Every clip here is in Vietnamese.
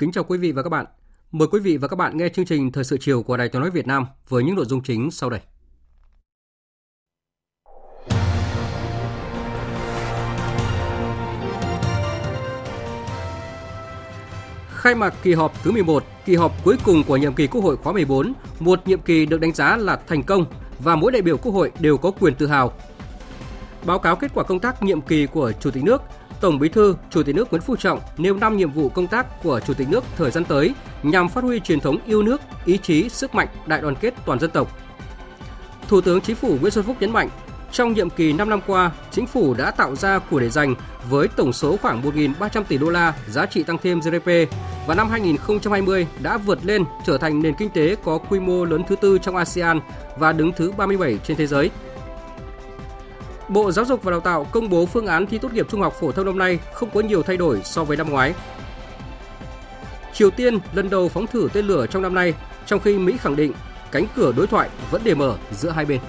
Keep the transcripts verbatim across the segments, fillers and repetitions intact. Kính chào quý vị và các bạn. Mời quý vị và các bạn nghe chương trình Thời sự chiều của Đài Tiếng nói Việt Nam với những nội dung chính sau đây. Khai mạc kỳ họp thứ mười một, kỳ họp cuối cùng của nhiệm kỳ Quốc hội khóa mười bốn, một nhiệm kỳ được đánh giá là thành công và mỗi đại biểu Quốc hội đều có quyền tự hào. Báo cáo kết quả công tác nhiệm kỳ của Chủ tịch nước, Tổng Bí thư, Chủ tịch nước Nguyễn Phú Trọng nêu năm nhiệm vụ công tác của Chủ tịch nước thời gian tới nhằm phát huy truyền thống yêu nước, ý chí, sức mạnh, đại đoàn kết toàn dân tộc. Thủ tướng Chính phủ Nguyễn Xuân Phúc nhấn mạnh, trong nhiệm kỳ năm năm qua, Chính phủ đã tạo ra của để dành với tổng số khoảng một nghìn ba trăm tỷ đô la giá trị tăng thêm G D P và năm hai nghìn không trăm hai mươi đã vượt lên trở thành nền kinh tế có quy mô lớn thứ tư trong a sê an và đứng thứ ba mươi bảy trên thế giới. Bộ Giáo dục và Đào tạo công bố phương án thi tốt nghiệp trung học phổ thông năm nay không có nhiều thay đổi so với năm ngoái. Triều Tiên lần đầu phóng thử tên lửa trong năm nay, trong khi Mỹ khẳng định cánh cửa đối thoại vẫn để mở giữa hai bên.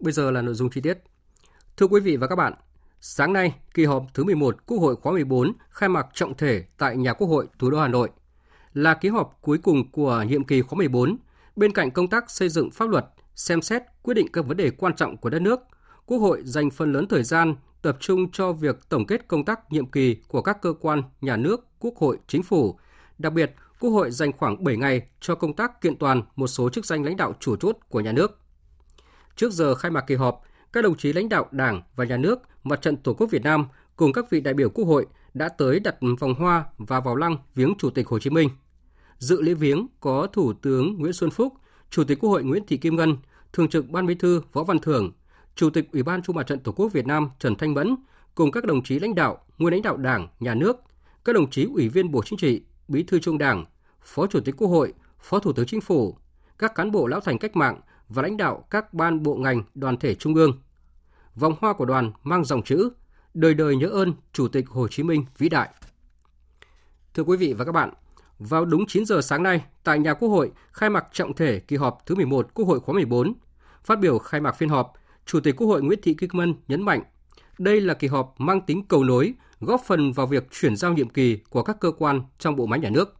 Bây giờ là nội dung chi tiết. Thưa quý vị và các bạn, sáng nay, kỳ họp thứ mười một Quốc hội khóa mười bốn khai mạc trọng thể tại nhà Quốc hội thủ đô Hà Nội. Là kỳ họp cuối cùng của nhiệm kỳ khóa mười bốn, bên cạnh công tác xây dựng pháp luật, xem xét quyết định các vấn đề quan trọng của đất nước, Quốc hội dành phần lớn thời gian tập trung cho việc tổng kết công tác nhiệm kỳ của các cơ quan, nhà nước, Quốc hội, Chính phủ. Đặc biệt, Quốc hội dành khoảng bảy ngày cho công tác kiện toàn một số chức danh lãnh đạo chủ chốt của nhà nước. Trước giờ khai mạc kỳ họp, các đồng chí lãnh đạo Đảng và Nhà nước, Mặt trận Tổ quốc Việt Nam cùng các vị đại biểu Quốc hội đã tới đặt vòng hoa và vào lăng viếng Chủ tịch Hồ Chí Minh. Dự lễ viếng có Thủ tướng Nguyễn Xuân Phúc, Chủ tịch Quốc hội Nguyễn Thị Kim Ngân, Thường trực Ban Bí thư Võ Văn Thưởng, Chủ tịch Ủy ban Trung Mặt trận Tổ quốc Việt Nam Trần Thanh Mẫn cùng các đồng chí lãnh đạo, nguyên lãnh đạo Đảng, Nhà nước, các đồng chí Ủy viên Bộ Chính trị, Bí thư Trung Đảng, Phó Chủ tịch Quốc hội, Phó Thủ tướng Chính phủ, các cán bộ lão thành cách mạng và lãnh đạo các ban bộ ngành đoàn thể trung ương. Vòng hoa của đoàn mang dòng chữ Đời đời nhớ ơn Chủ tịch Hồ Chí Minh vĩ đại. Thưa quý vị và các bạn, vào đúng chín giờ sáng nay, tại nhà Quốc hội khai mạc trọng thể kỳ họp thứ mười một Quốc hội khóa mười bốn. Phát biểu khai mạc phiên họp, Chủ tịch Quốc hội Nguyễn Thị Kim Ngân nhấn mạnh, đây là kỳ họp mang tính cầu nối, góp phần vào việc chuyển giao nhiệm kỳ của các cơ quan trong bộ máy nhà nước.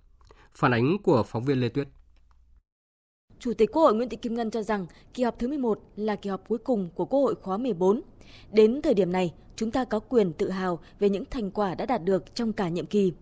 Phản ánh của phóng viên Lê Tuyết. Chủ tịch Quốc hội Nguyễn Thị Kim Ngân cho rằng kỳ họp thứ mười một là kỳ họp cuối cùng của Quốc hội khóa mười bốn. Đến thời điểm này, chúng ta có quyền tự hào về những thành quả đã đạt được trong cả nhiệm kỳ.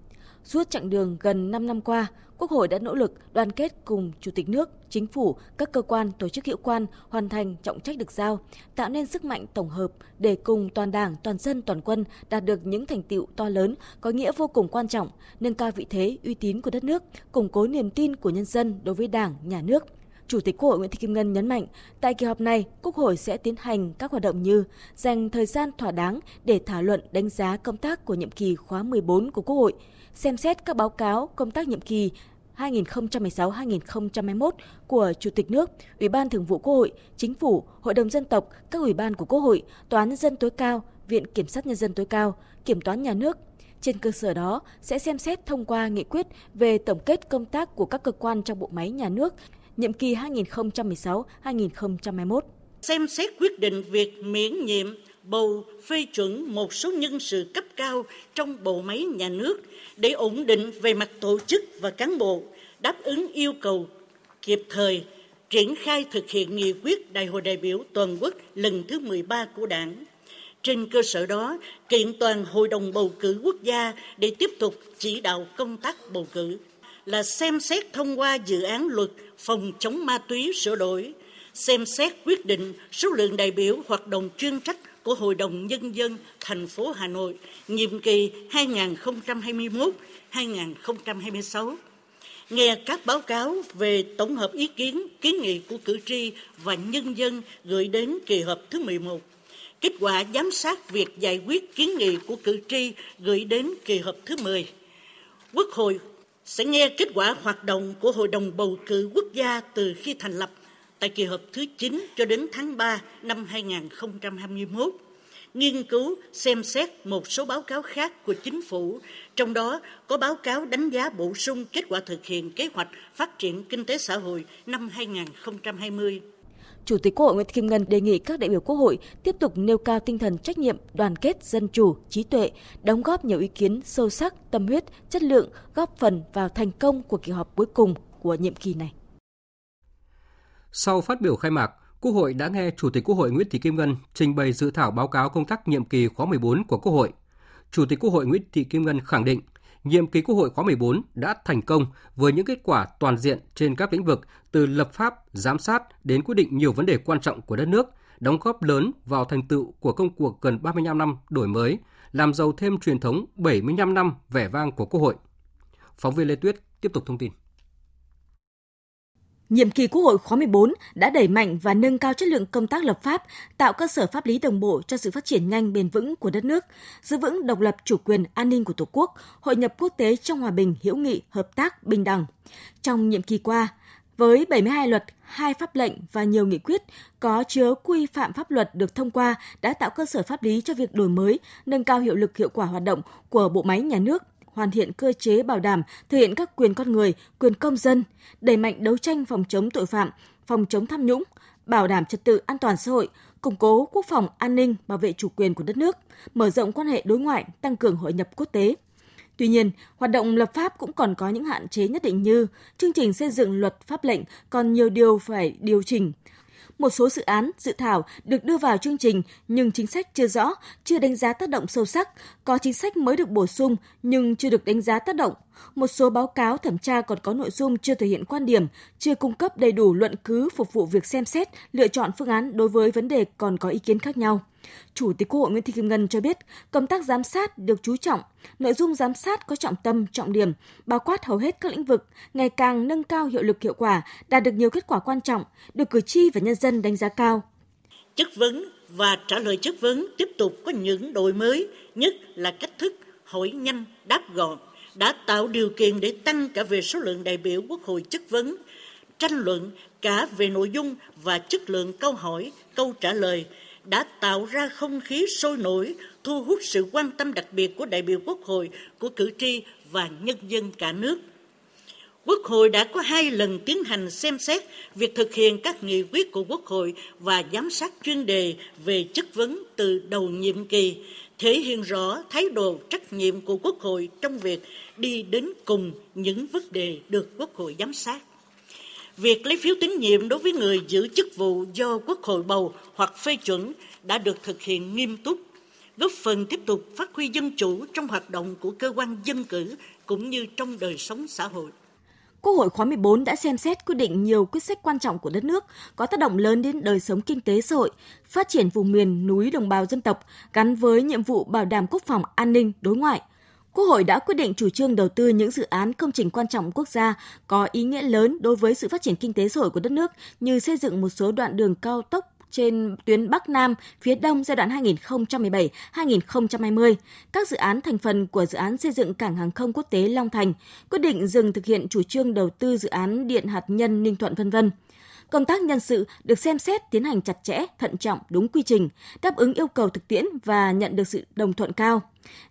Suốt chặng đường gần năm năm qua, Quốc hội đã nỗ lực đoàn kết cùng Chủ tịch nước, Chính phủ, các cơ quan, tổ chức hữu quan hoàn thành trọng trách được giao, tạo nên sức mạnh tổng hợp để cùng toàn Đảng, toàn dân, toàn quân đạt được những thành tựu to lớn có nghĩa vô cùng quan trọng, nâng cao vị thế, uy tín của đất nước, củng cố niềm tin của nhân dân đối với Đảng, Nhà nước. Chủ tịch Quốc hội Nguyễn Thị Kim Ngân nhấn mạnh, tại kỳ họp này, Quốc hội sẽ tiến hành các hoạt động như dành thời gian thỏa đáng để thảo luận đánh giá công tác của nhiệm kỳ khóa mười bốn của Quốc hội, xem xét các báo cáo công tác nhiệm kỳ hai nghìn không trăm mười sáu đến hai nghìn không trăm hai mươi mốt của Chủ tịch nước, Ủy ban Thường vụ Quốc hội, Chính phủ, Hội đồng Dân tộc, các ủy ban của Quốc hội, Tòa án Nhân dân tối cao, Viện Kiểm sát Nhân dân tối cao, Kiểm toán Nhà nước. Trên cơ sở đó, sẽ xem xét thông qua nghị quyết về tổng kết công tác của các cơ quan trong bộ máy nhà nước, nhiệm kỳ hai nghìn không trăm mười sáu đến hai nghìn không trăm hai mươi mốt. Xem xét quyết định việc miễn nhiệm, bầu, phê chuẩn một số nhân sự cấp cao trong bộ máy nhà nước để ổn định về mặt tổ chức và cán bộ, đáp ứng yêu cầu kịp thời, triển khai thực hiện nghị quyết Đại hội đại biểu toàn quốc lần thứ mười ba của Đảng. Trên cơ sở đó, kiện toàn Hội đồng Bầu cử Quốc gia để tiếp tục chỉ đạo công tác bầu cử. là xem xét thông qua dự án luật phòng chống ma túy sửa đổi, xem xét quyết định số lượng đại biểu hoạt động chuyên trách của Hội đồng Nhân dân thành phố Hà Nội, nhiệm kỳ hai nghìn không trăm hai mươi mốt đến hai nghìn không trăm hai mươi sáu. Nghe các báo cáo về tổng hợp ý kiến, kiến nghị của cử tri và nhân dân gửi đến kỳ họp thứ mười một. Kết quả giám sát việc giải quyết kiến nghị của cử tri gửi đến kỳ họp thứ mười. Quốc hội sẽ nghe kết quả hoạt động của Hội đồng Bầu cử Quốc gia từ khi thành lập tại kỳ họp thứ chín cho đến tháng ba năm hai nghìn không trăm hai mươi mốt. Nghiên cứu xem xét một số báo cáo khác của chính phủ, trong đó có báo cáo đánh giá bổ sung kết quả thực hiện kế hoạch phát triển kinh tế xã hội năm hai nghìn không trăm hai mươi. Chủ tịch Quốc hội Nguyễn Thị Kim Ngân đề nghị các đại biểu Quốc hội tiếp tục nêu cao tinh thần trách nhiệm, đoàn kết, dân chủ, trí tuệ, đóng góp nhiều ý kiến sâu sắc, tâm huyết, chất lượng, góp phần vào thành công của kỳ họp cuối cùng của nhiệm kỳ này. Sau phát biểu khai mạc, Quốc hội đã nghe Chủ tịch Quốc hội Nguyễn Thị Kim Ngân trình bày dự thảo báo cáo công tác nhiệm kỳ khóa mười bốn của Quốc hội. Chủ tịch Quốc hội Nguyễn Thị Kim Ngân khẳng định, nhiệm kỳ Quốc hội khóa mười bốn đã thành công với những kết quả toàn diện trên các lĩnh vực từ lập pháp, giám sát đến quyết định nhiều vấn đề quan trọng của đất nước, đóng góp lớn vào thành tựu của công cuộc gần ba mươi lăm năm đổi mới, làm giàu thêm truyền thống bảy mươi lăm năm vẻ vang của Quốc hội. Phóng viên Lê Tuyết tiếp tục thông tin. Nhiệm kỳ Quốc hội khóa mười bốn đã đẩy mạnh và nâng cao chất lượng công tác lập pháp, tạo cơ sở pháp lý đồng bộ cho sự phát triển nhanh bền vững của đất nước, giữ vững độc lập chủ quyền an ninh của Tổ quốc, hội nhập quốc tế trong hòa bình, hữu nghị, hợp tác, bình đẳng. Trong nhiệm kỳ qua, với bảy mươi hai luật, hai pháp lệnh và nhiều nghị quyết có chứa quy phạm pháp luật được thông qua đã tạo cơ sở pháp lý cho việc đổi mới, nâng cao hiệu lực hiệu quả hoạt động của bộ máy nhà nước, hoàn thiện cơ chế bảo đảm thực hiện các quyền con người, quyền công dân, đẩy mạnh đấu tranh phòng chống tội phạm, phòng chống tham nhũng, bảo đảm trật tự an toàn xã hội, củng cố quốc phòng an ninh, bảo vệ chủ quyền của đất nước, mở rộng quan hệ đối ngoại, tăng cường hội nhập quốc tế. Tuy nhiên, hoạt động lập pháp cũng còn có những hạn chế nhất định như chương trình xây dựng luật pháp lệnh còn nhiều điều phải điều chỉnh. Một số dự án, dự thảo được đưa vào chương trình nhưng chính sách chưa rõ, chưa đánh giá tác động sâu sắc, có chính sách mới được bổ sung nhưng chưa được đánh giá tác động. Một số báo cáo thẩm tra còn có nội dung chưa thể hiện quan điểm, chưa cung cấp đầy đủ luận cứ phục vụ việc xem xét, lựa chọn phương án đối với vấn đề còn có ý kiến khác nhau. Chủ tịch Quốc hội Nguyễn Thị Kim Ngân cho biết, công tác giám sát được chú trọng, nội dung giám sát có trọng tâm, trọng điểm, bao quát hầu hết các lĩnh vực, ngày càng nâng cao hiệu lực hiệu quả, đạt được nhiều kết quả quan trọng, được cử tri và nhân dân đánh giá cao. Chất vấn và trả lời chất vấn tiếp tục có những đổi mới, nhất là cách thức hỏi nhanh, đáp gọn, đã tạo điều kiện để tăng cả về số lượng đại biểu Quốc hội chất vấn, tranh luận cả về nội dung và chất lượng câu hỏi, câu trả lời, đã tạo ra không khí sôi nổi, thu hút sự quan tâm đặc biệt của đại biểu Quốc hội, của cử tri và nhân dân cả nước. Quốc hội đã có hai lần tiến hành xem xét việc thực hiện các nghị quyết của Quốc hội và giám sát chuyên đề về chất vấn từ đầu nhiệm kỳ, thể hiện rõ thái độ trách nhiệm của Quốc hội trong việc đi đến cùng những vấn đề được Quốc hội giám sát. Việc lấy phiếu tín nhiệm đối với người giữ chức vụ do Quốc hội bầu hoặc phê chuẩn đã được thực hiện nghiêm túc, góp phần tiếp tục phát huy dân chủ trong hoạt động của cơ quan dân cử cũng như trong đời sống xã hội. Quốc hội khóa mười bốn đã xem xét quyết định nhiều quyết sách quan trọng của đất nước, có tác động lớn đến đời sống kinh tế xã hội, phát triển vùng miền núi đồng bào dân tộc, gắn với nhiệm vụ bảo đảm quốc phòng an ninh đối ngoại. Quốc hội đã quyết định chủ trương đầu tư những dự án công trình quan trọng quốc gia có ý nghĩa lớn đối với sự phát triển kinh tế xã hội của đất nước như xây dựng một số đoạn đường cao tốc trên tuyến Bắc Nam, phía Đông giai đoạn hai nghìn không trăm mười bảy đến hai nghìn không trăm hai mươi, các dự án thành phần của dự án xây dựng cảng hàng không quốc tế Long Thành, quyết định dừng thực hiện chủ trương đầu tư dự án điện hạt nhân Ninh Thuận vân vân. Công tác nhân sự được xem xét tiến hành chặt chẽ, thận trọng, đúng quy trình, đáp ứng yêu cầu thực tiễn và nhận được sự đồng thuận cao.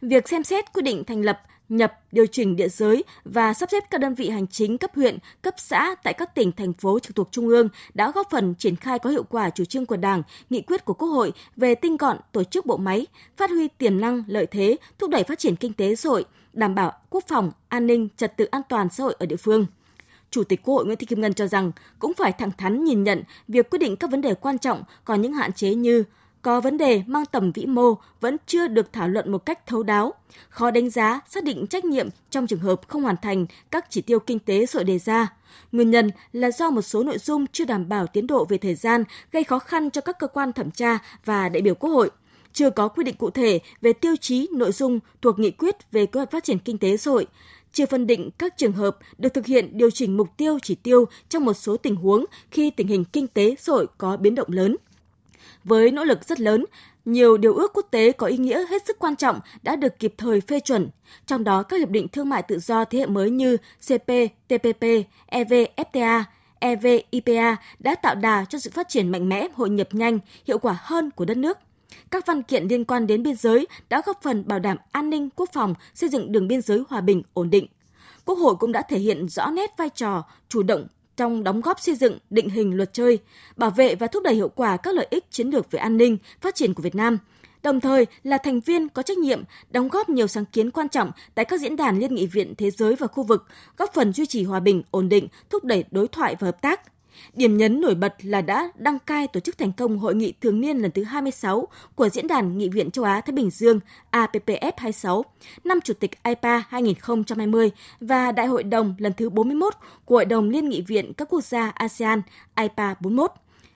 Việc xem xét quyết định thành lập, nhập, điều chỉnh địa giới và sắp xếp các đơn vị hành chính cấp huyện, cấp xã tại các tỉnh, thành phố trực thuộc Trung ương đã góp phần triển khai có hiệu quả chủ trương của Đảng, nghị quyết của Quốc hội về tinh gọn tổ chức bộ máy, phát huy tiềm năng, lợi thế, thúc đẩy phát triển kinh tế xã hội, đảm bảo quốc phòng, an ninh, trật tự an toàn xã hội ở địa phương. Chủ tịch Quốc hội Nguyễn Thị Kim Ngân cho rằng cũng phải thẳng thắn nhìn nhận việc quyết định các vấn đề quan trọng còn những hạn chế như có vấn đề mang tầm vĩ mô vẫn chưa được thảo luận một cách thấu đáo, khó đánh giá, xác định trách nhiệm trong trường hợp không hoàn thành các chỉ tiêu kinh tế rồi đề ra. Nguyên nhân là do một số nội dung chưa đảm bảo tiến độ về thời gian, gây khó khăn cho các cơ quan thẩm tra và đại biểu Quốc hội. Chưa có quy định cụ thể về tiêu chí nội dung thuộc nghị quyết về kế hoạch phát triển kinh tế xã hội, chưa phân định các trường hợp được thực hiện điều chỉnh mục tiêu chỉ tiêu trong một số tình huống khi tình hình kinh tế xã hội có biến động lớn. Với nỗ lực rất lớn, nhiều điều ước quốc tế có ý nghĩa hết sức quan trọng đã được kịp thời phê chuẩn, trong đó các hiệp định thương mại tự do thế hệ mới như C P T P P, E V F T A, E V I P A đã tạo đà cho sự phát triển mạnh mẽ, hội nhập nhanh, hiệu quả hơn của đất nước. Các văn kiện liên quan đến biên giới đã góp phần bảo đảm an ninh quốc phòng, xây dựng đường biên giới hòa bình, ổn định. Quốc hội cũng đã thể hiện rõ nét vai trò chủ động trong đóng góp xây dựng định hình luật chơi, bảo vệ và thúc đẩy hiệu quả các lợi ích chiến lược về an ninh, phát triển của Việt Nam. Đồng thời là thành viên có trách nhiệm đóng góp nhiều sáng kiến quan trọng tại các diễn đàn liên nghị viện thế giới và khu vực, góp phần duy trì hòa bình, ổn định, thúc đẩy đối thoại và hợp tác. Điểm nhấn nổi bật là đã đăng cai tổ chức thành công hội nghị thường niên lần thứ hai mươi sáu của Diễn đàn Nghị viện Châu Á-Thái Bình Dương A P P F hai mươi sáu, năm Chủ tịch i pê a hai không hai không và Đại hội đồng lần thứ bốn mươi mốt của Hội đồng Liên nghị viện các quốc gia ASEAN I P A bốn mươi mốt.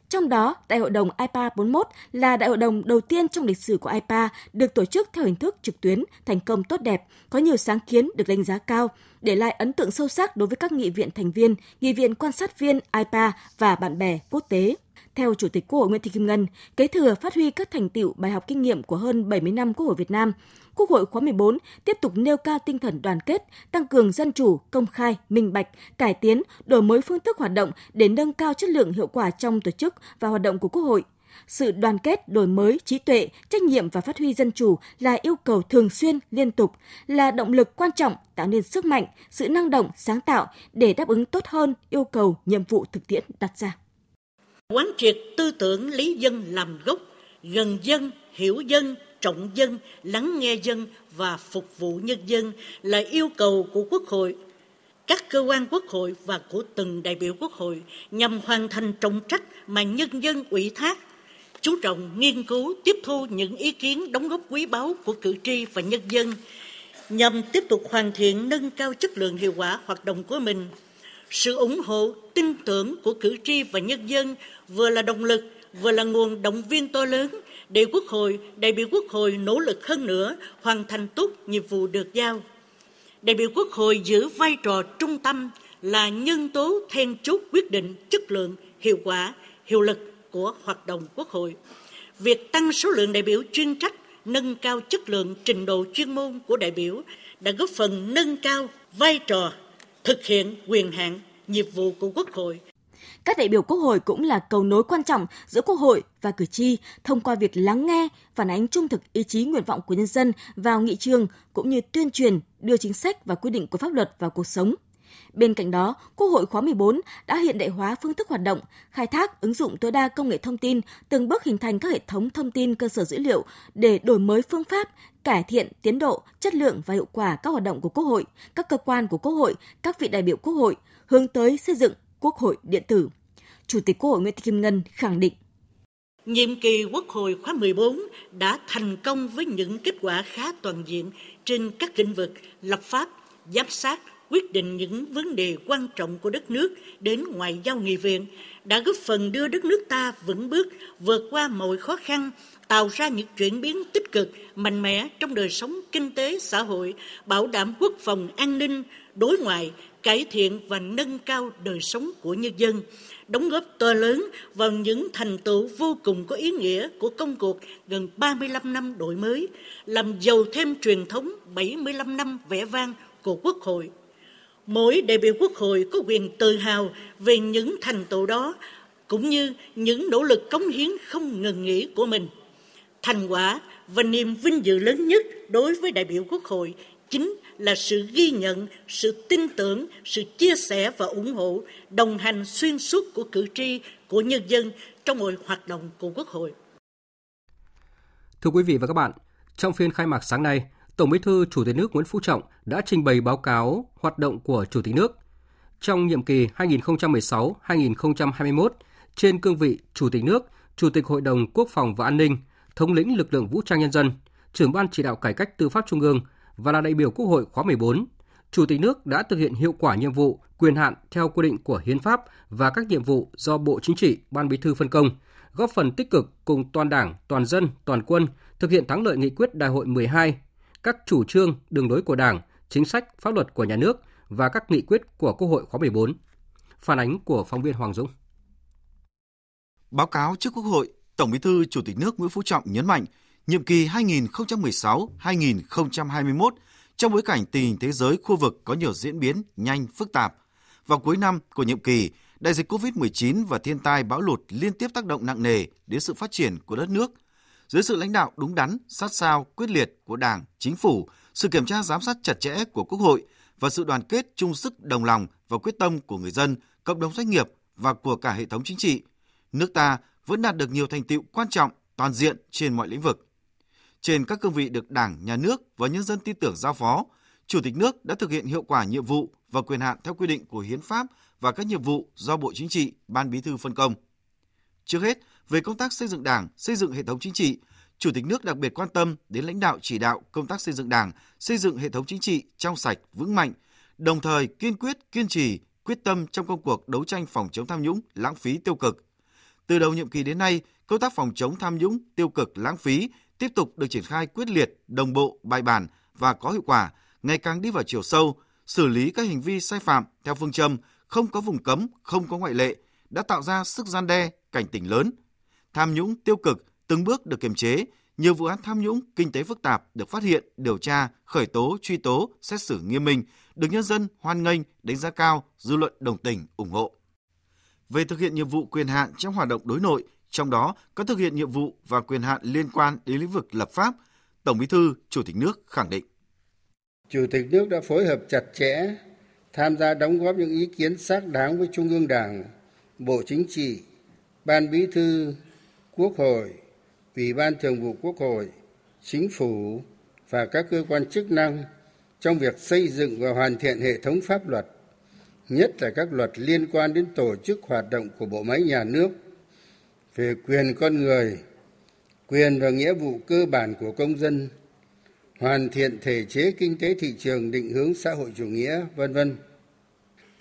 Trong đó, Đại hội đồng I P A bốn mươi mốt là đại hội đồng đầu tiên trong lịch sử của I P A được tổ chức theo hình thức trực tuyến, thành công tốt đẹp, có nhiều sáng kiến được đánh giá cao, để lại ấn tượng sâu sắc đối với các nghị viện thành viên, nghị viện quan sát viên I P A và bạn bè quốc tế. Theo Chủ tịch Quốc hội Nguyễn Thị Kim Ngân, kế thừa phát huy các thành tựu bài học kinh nghiệm của hơn bảy mươi năm Quốc hội Việt Nam, Quốc hội khóa mười bốn tiếp tục nêu cao tinh thần đoàn kết, tăng cường dân chủ, công khai, minh bạch, cải tiến, đổi mới phương thức hoạt động để nâng cao chất lượng hiệu quả trong tổ chức và hoạt động của Quốc hội. Sự đoàn kết, đổi mới, trí tuệ, trách nhiệm và phát huy dân chủ là yêu cầu thường xuyên, liên tục, là động lực quan trọng tạo nên sức mạnh, sự năng động, sáng tạo để đáp ứng tốt hơn yêu cầu, nhiệm vụ thực tiễn đặt ra. Quán triệt tư tưởng lấy dân làm gốc, gần dân, hiểu dân, trọng dân, lắng nghe dân và phục vụ nhân dân là yêu cầu của Quốc hội, các cơ quan Quốc hội và của từng đại biểu Quốc hội nhằm hoàn thành trọng trách mà nhân dân ủy thác, chú trọng nghiên cứu, tiếp thu những ý kiến đóng góp quý báu của cử tri và nhân dân nhằm tiếp tục hoàn thiện, nâng cao chất lượng, hiệu quả hoạt động của mình. Sự ủng hộ, tin tưởng của cử tri và nhân dân vừa là động lực, vừa là nguồn động viên to lớn để Quốc hội, đại biểu Quốc hội nỗ lực hơn nữa, hoàn thành tốt nhiệm vụ được giao. Đại biểu Quốc hội giữ vai trò trung tâm là nhân tố then chốt quyết định chất lượng, hiệu quả, hiệu lực của hoạt động Quốc hội. Việc tăng số lượng đại biểu chuyên trách, nâng cao chất lượng, trình độ chuyên môn của đại biểu đã góp phần nâng cao vai trò thực hiện quyền hạn, nhiệm vụ của Quốc hội. Các đại biểu Quốc hội cũng là cầu nối quan trọng giữa Quốc hội và cử tri thông qua việc lắng nghe, phản ánh trung thực ý chí, nguyện vọng của nhân dân vào nghị trường cũng như tuyên truyền đưa chính sách và quy định của pháp luật vào cuộc sống. Bên cạnh đó, Quốc hội khóa mười bốn đã hiện đại hóa phương thức hoạt động, khai thác, ứng dụng tối đa công nghệ thông tin, từng bước hình thành các hệ thống thông tin cơ sở dữ liệu để đổi mới phương pháp, cải thiện tiến độ, chất lượng và hiệu quả các hoạt động của Quốc hội, các cơ quan của Quốc hội, các vị đại biểu Quốc hội, hướng tới xây dựng Quốc hội điện tử. Chủ tịch Quốc hội Nguyễn Thị Kim Ngân khẳng định, nhiệm kỳ Quốc hội khóa mười bốn đã thành công với những kết quả khá toàn diện trên các lĩnh vực lập pháp, giám sát, quyết định những vấn đề quan trọng của đất nước đến ngoại giao nghị viện, đã góp phần đưa đất nước ta vững bước vượt qua mọi khó khăn, tạo ra những chuyển biến tích cực, mạnh mẽ trong đời sống kinh tế, xã hội, bảo đảm quốc phòng an ninh, đối ngoại, cải thiện và nâng cao đời sống của nhân dân, đóng góp to lớn vào những thành tựu vô cùng có ý nghĩa của công cuộc gần ba mươi lăm năm đổi mới, làm giàu thêm truyền thống bảy mươi lăm năm vẻ vang của Quốc hội. Mỗi đại biểu Quốc hội có quyền tự hào về những thành tựu đó, cũng như những nỗ lực cống hiến không ngừng nghỉ của mình. Thành quả và niềm vinh dự lớn nhất đối với đại biểu Quốc hội chính là sự ghi nhận, sự tin tưởng, sự chia sẻ và ủng hộ, đồng hành xuyên suốt của cử tri, của nhân dân trong mọi hoạt động của Quốc hội. Thưa quý vị và các bạn, trong phiên khai mạc sáng nay, Tổng Bí thư Chủ tịch nước Nguyễn Phú Trọng đã trình bày báo cáo hoạt động của Chủ tịch nước trong nhiệm kỳ hai không một sáu đến hai không hai mốt trên cương vị Chủ tịch nước, Chủ tịch Hội đồng Quốc phòng và An ninh, thống lĩnh lực lượng vũ trang nhân dân, trưởng ban chỉ đạo cải cách tư pháp Trung ương và là đại biểu Quốc hội khóa mười bốn, Chủ tịch nước đã thực hiện hiệu quả nhiệm vụ, quyền hạn theo quy định của Hiến pháp và các nhiệm vụ do Bộ Chính trị, Ban Bí thư phân công, góp phần tích cực cùng toàn Đảng, toàn dân, toàn quân thực hiện thắng lợi nghị quyết Đại hội mười hai, các chủ trương, đường lối của Đảng, chính sách, pháp luật của nhà nước và các nghị quyết của Quốc hội khóa mười bốn. Phản ánh của phóng viên Hoàng Dũng. Báo cáo trước Quốc hội, Tổng Bí thư Chủ tịch nước Nguyễn Phú Trọng nhấn mạnh, nhiệm kỳ hai nghìn không trăm mười sáu đến hai nghìn không trăm hai mươi mốt trong bối cảnh tình hình thế giới khu vực có nhiều diễn biến nhanh, phức tạp. Vào cuối năm của nhiệm kỳ, đại dịch covid mười chín và thiên tai bão lụt liên tiếp tác động nặng nề đến sự phát triển của đất nước. Dưới sự lãnh đạo đúng đắn, sát sao, quyết liệt của Đảng, Chính phủ, sự kiểm tra giám sát chặt chẽ của Quốc hội và sự đoàn kết chung sức đồng lòng và quyết tâm của người dân, cộng đồng doanh nghiệp và của cả hệ thống chính trị, nước ta vẫn đạt được nhiều thành tựu quan trọng, toàn diện trên mọi lĩnh vực. Trên các cương vị được Đảng, Nhà nước và nhân dân tin tưởng giao phó, Chủ tịch nước đã thực hiện hiệu quả nhiệm vụ và quyền hạn theo quy định của Hiến pháp và các nhiệm vụ do Bộ Chính trị, Ban Bí thư phân công. Trước hết, về công tác xây dựng Đảng, xây dựng hệ thống chính trị, Chủ tịch nước đặc biệt quan tâm đến lãnh đạo chỉ đạo công tác xây dựng Đảng, xây dựng hệ thống chính trị trong sạch, vững mạnh, đồng thời kiên quyết, kiên trì, quyết tâm trong công cuộc đấu tranh phòng chống tham nhũng, lãng phí, tiêu cực. Từ đầu nhiệm kỳ đến nay, công tác phòng chống tham nhũng, tiêu cực, lãng phí tiếp tục được triển khai quyết liệt, đồng bộ, bài bản và có hiệu quả, ngày càng đi vào chiều sâu, xử lý các hành vi sai phạm theo phương châm không có vùng cấm, không có ngoại lệ, đã tạo ra sức gian đe, cảnh tỉnh lớn. Tham nhũng, tiêu cực từng bước được kiềm chế, nhiều vụ án tham nhũng, kinh tế phức tạp được phát hiện, điều tra, khởi tố, truy tố, xét xử nghiêm minh, được nhân dân hoan nghênh, đánh giá cao, dư luận đồng tình, ủng hộ. Về thực hiện nhiệm vụ quyền hạn trong hoạt động đối nội, trong đó có thực hiện nhiệm vụ và quyền hạn liên quan đến lĩnh vực lập pháp, Tổng Bí thư, Chủ tịch nước khẳng định. Chủ tịch nước đã phối hợp chặt chẽ, tham gia đóng góp những ý kiến xác đáng với Trung ương Đảng, Bộ Chính trị, Ban Bí thư, Quốc hội, Ủy ban Thường vụ Quốc hội, Chính phủ và các cơ quan chức năng trong việc xây dựng và hoàn thiện hệ thống pháp luật, nhất là các luật liên quan đến tổ chức hoạt động của bộ máy nhà nước, về quyền con người, quyền và nghĩa vụ cơ bản của công dân, hoàn thiện thể chế kinh tế thị trường định hướng xã hội chủ nghĩa, vân vân.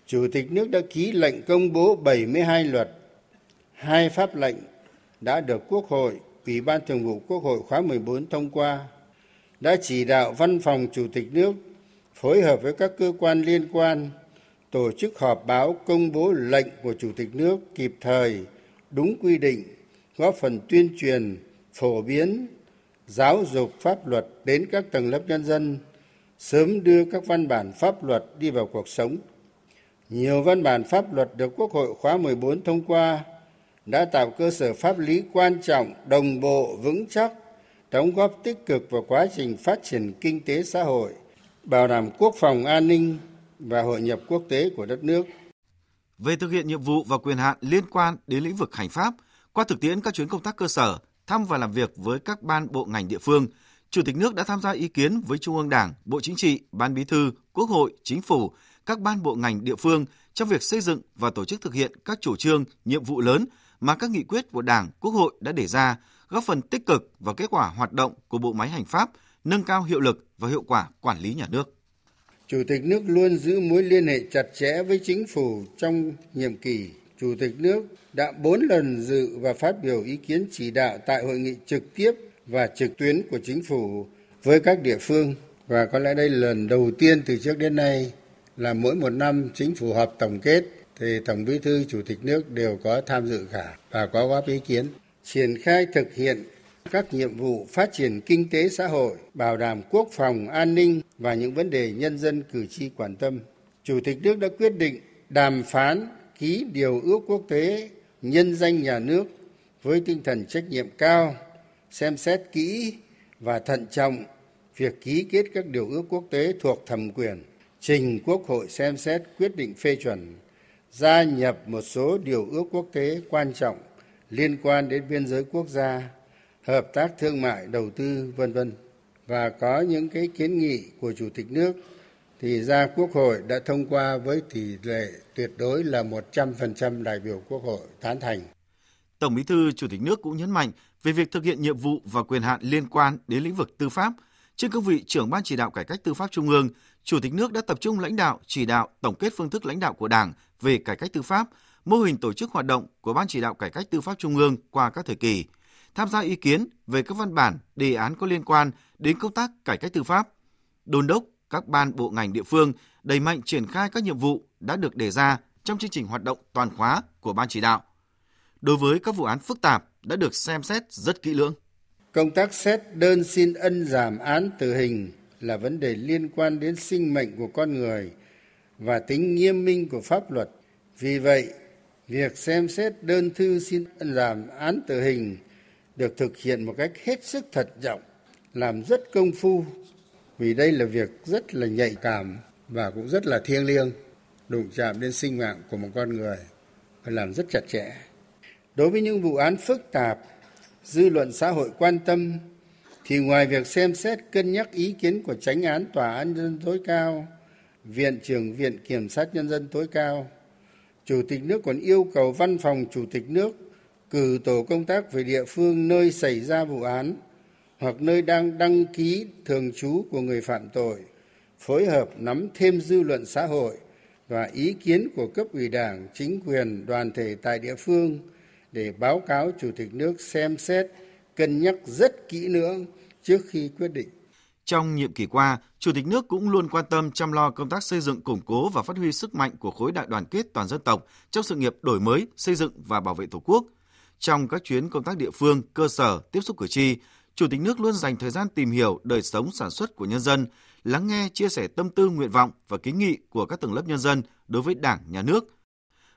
Chủ tịch nước đã ký lệnh công bố bảy mươi hai luật, hai pháp lệnh đã được Quốc hội, Ủy ban Thường vụ Quốc hội khóa mười bốn thông qua, đã chỉ đạo Văn phòng Chủ tịch nước phối hợp với các cơ quan liên quan tổ chức họp báo công bố lệnh của Chủ tịch nước kịp thời, đúng quy định, góp phần tuyên truyền, phổ biến, giáo dục pháp luật đến các tầng lớp nhân dân, sớm đưa các văn bản pháp luật đi vào cuộc sống. Nhiều văn bản pháp luật được Quốc hội khóa mười bốn thông qua đã tạo cơ sở pháp lý quan trọng, đồng bộ, vững chắc, đóng góp tích cực vào quá trình phát triển kinh tế xã hội, bảo đảm quốc phòng an ninh và hội nhập quốc tế của đất nước. Về thực hiện nhiệm vụ và quyền hạn liên quan đến lĩnh vực hành pháp, qua thực tiễn các chuyến công tác cơ sở, thăm và làm việc với các ban bộ ngành địa phương, Chủ tịch nước đã tham gia ý kiến với Trung ương Đảng, Bộ Chính trị, Ban Bí thư, Quốc hội, Chính phủ, các ban bộ ngành địa phương trong việc xây dựng và tổ chức thực hiện các chủ trương, nhiệm vụ lớn mà các nghị quyết của Đảng, Quốc hội đã đề ra, góp phần tích cực vào kết quả hoạt động của bộ máy hành pháp, nâng cao hiệu lực và hiệu quả quản lý nhà nước. Chủ tịch nước luôn giữ mối liên hệ chặt chẽ với Chính phủ. Trong nhiệm kỳ, Chủ tịch nước đã bốn lần dự và phát biểu ý kiến chỉ đạo tại hội nghị trực tiếp và trực tuyến của Chính phủ với các địa phương. Và có lẽ đây là lần đầu tiên từ trước đến nay là mỗi một năm Chính phủ họp tổng kết thì Tổng Bí thư, Chủ tịch nước đều có tham dự cả và có góp ý kiến. Triển khai thực hiện các nhiệm vụ phát triển kinh tế xã hội, bảo đảm quốc phòng, an ninh và những vấn đề nhân dân cử tri quan tâm. Chủ tịch nước đã quyết định đàm phán, ký điều ước quốc tế, nhân danh nhà nước với tinh thần trách nhiệm cao, xem xét kỹ và thận trọng việc ký kết các điều ước quốc tế thuộc thẩm quyền, trình Quốc hội xem xét quyết định phê chuẩn, gia nhập một số điều ước quốc tế quan trọng liên quan đến biên giới quốc gia, hợp tác thương mại, đầu tư, vân vân. Và có những cái kiến nghị của Chủ tịch nước thì ra Quốc hội đã thông qua với tỷ lệ tuyệt đối là một trăm phần trăm đại biểu Quốc hội tán thành. Tổng Bí thư, Chủ tịch nước cũng nhấn mạnh về việc thực hiện nhiệm vụ và quyền hạn liên quan đến lĩnh vực tư pháp. Trên cương vị trưởng Ban Chỉ đạo Cải cách Tư pháp Trung ương, Chủ tịch nước đã tập trung lãnh đạo, chỉ đạo, tổng kết phương thức lãnh đạo của Đảng về cải cách tư pháp, mô hình tổ chức hoạt động của Ban Chỉ đạo Cải cách Tư pháp Trung ương qua các thời kỳ, tham gia ý kiến về các văn bản, đề án có liên quan đến công tác cải cách tư pháp, đôn đốc các ban bộ ngành địa phương đẩy mạnh triển khai các nhiệm vụ đã được đề ra trong chương trình hoạt động toàn khóa của Ban Chỉ đạo. Đối với các vụ án phức tạp đã được xem xét rất kỹ lưỡng. Công tác xét đơn xin ân giảm án tử hình là vấn đề liên quan đến sinh mệnh của con người và tính nghiêm minh của pháp luật. Vì vậy, việc xem xét đơn thư xin ân giảm án tử hình được thực hiện một cách hết sức thận trọng, làm rất công phu, vì đây là việc rất là nhạy cảm và cũng rất là thiêng liêng, đụng chạm đến sinh mạng của một con người, phải làm rất chặt chẽ. Đối với những vụ án phức tạp, dư luận xã hội quan tâm, thì ngoài việc xem xét cân nhắc ý kiến của Chánh án Tòa án Nhân dân tối cao, Viện trưởng Viện Kiểm sát Nhân dân tối cao, Chủ tịch nước còn yêu cầu Văn phòng Chủ tịch nước cử tổ công tác về địa phương nơi xảy ra vụ án hoặc nơi đang đăng ký thường trú của người phạm tội, phối hợp nắm thêm dư luận xã hội và ý kiến của cấp ủy Đảng, chính quyền, đoàn thể tại địa phương để báo cáo Chủ tịch nước xem xét, cân nhắc rất kỹ lưỡng trước khi quyết định. Trong nhiệm kỳ qua, Chủ tịch nước cũng luôn quan tâm chăm lo công tác xây dựng, củng cố và phát huy sức mạnh của khối đại đoàn kết toàn dân tộc trong sự nghiệp đổi mới, xây dựng và bảo vệ Tổ quốc. Trong các chuyến công tác địa phương, cơ sở, tiếp xúc cử tri, Chủ tịch nước luôn dành thời gian tìm hiểu đời sống sản xuất của nhân dân, lắng nghe, chia sẻ tâm tư, nguyện vọng và kiến nghị của các tầng lớp nhân dân đối với Đảng, Nhà nước.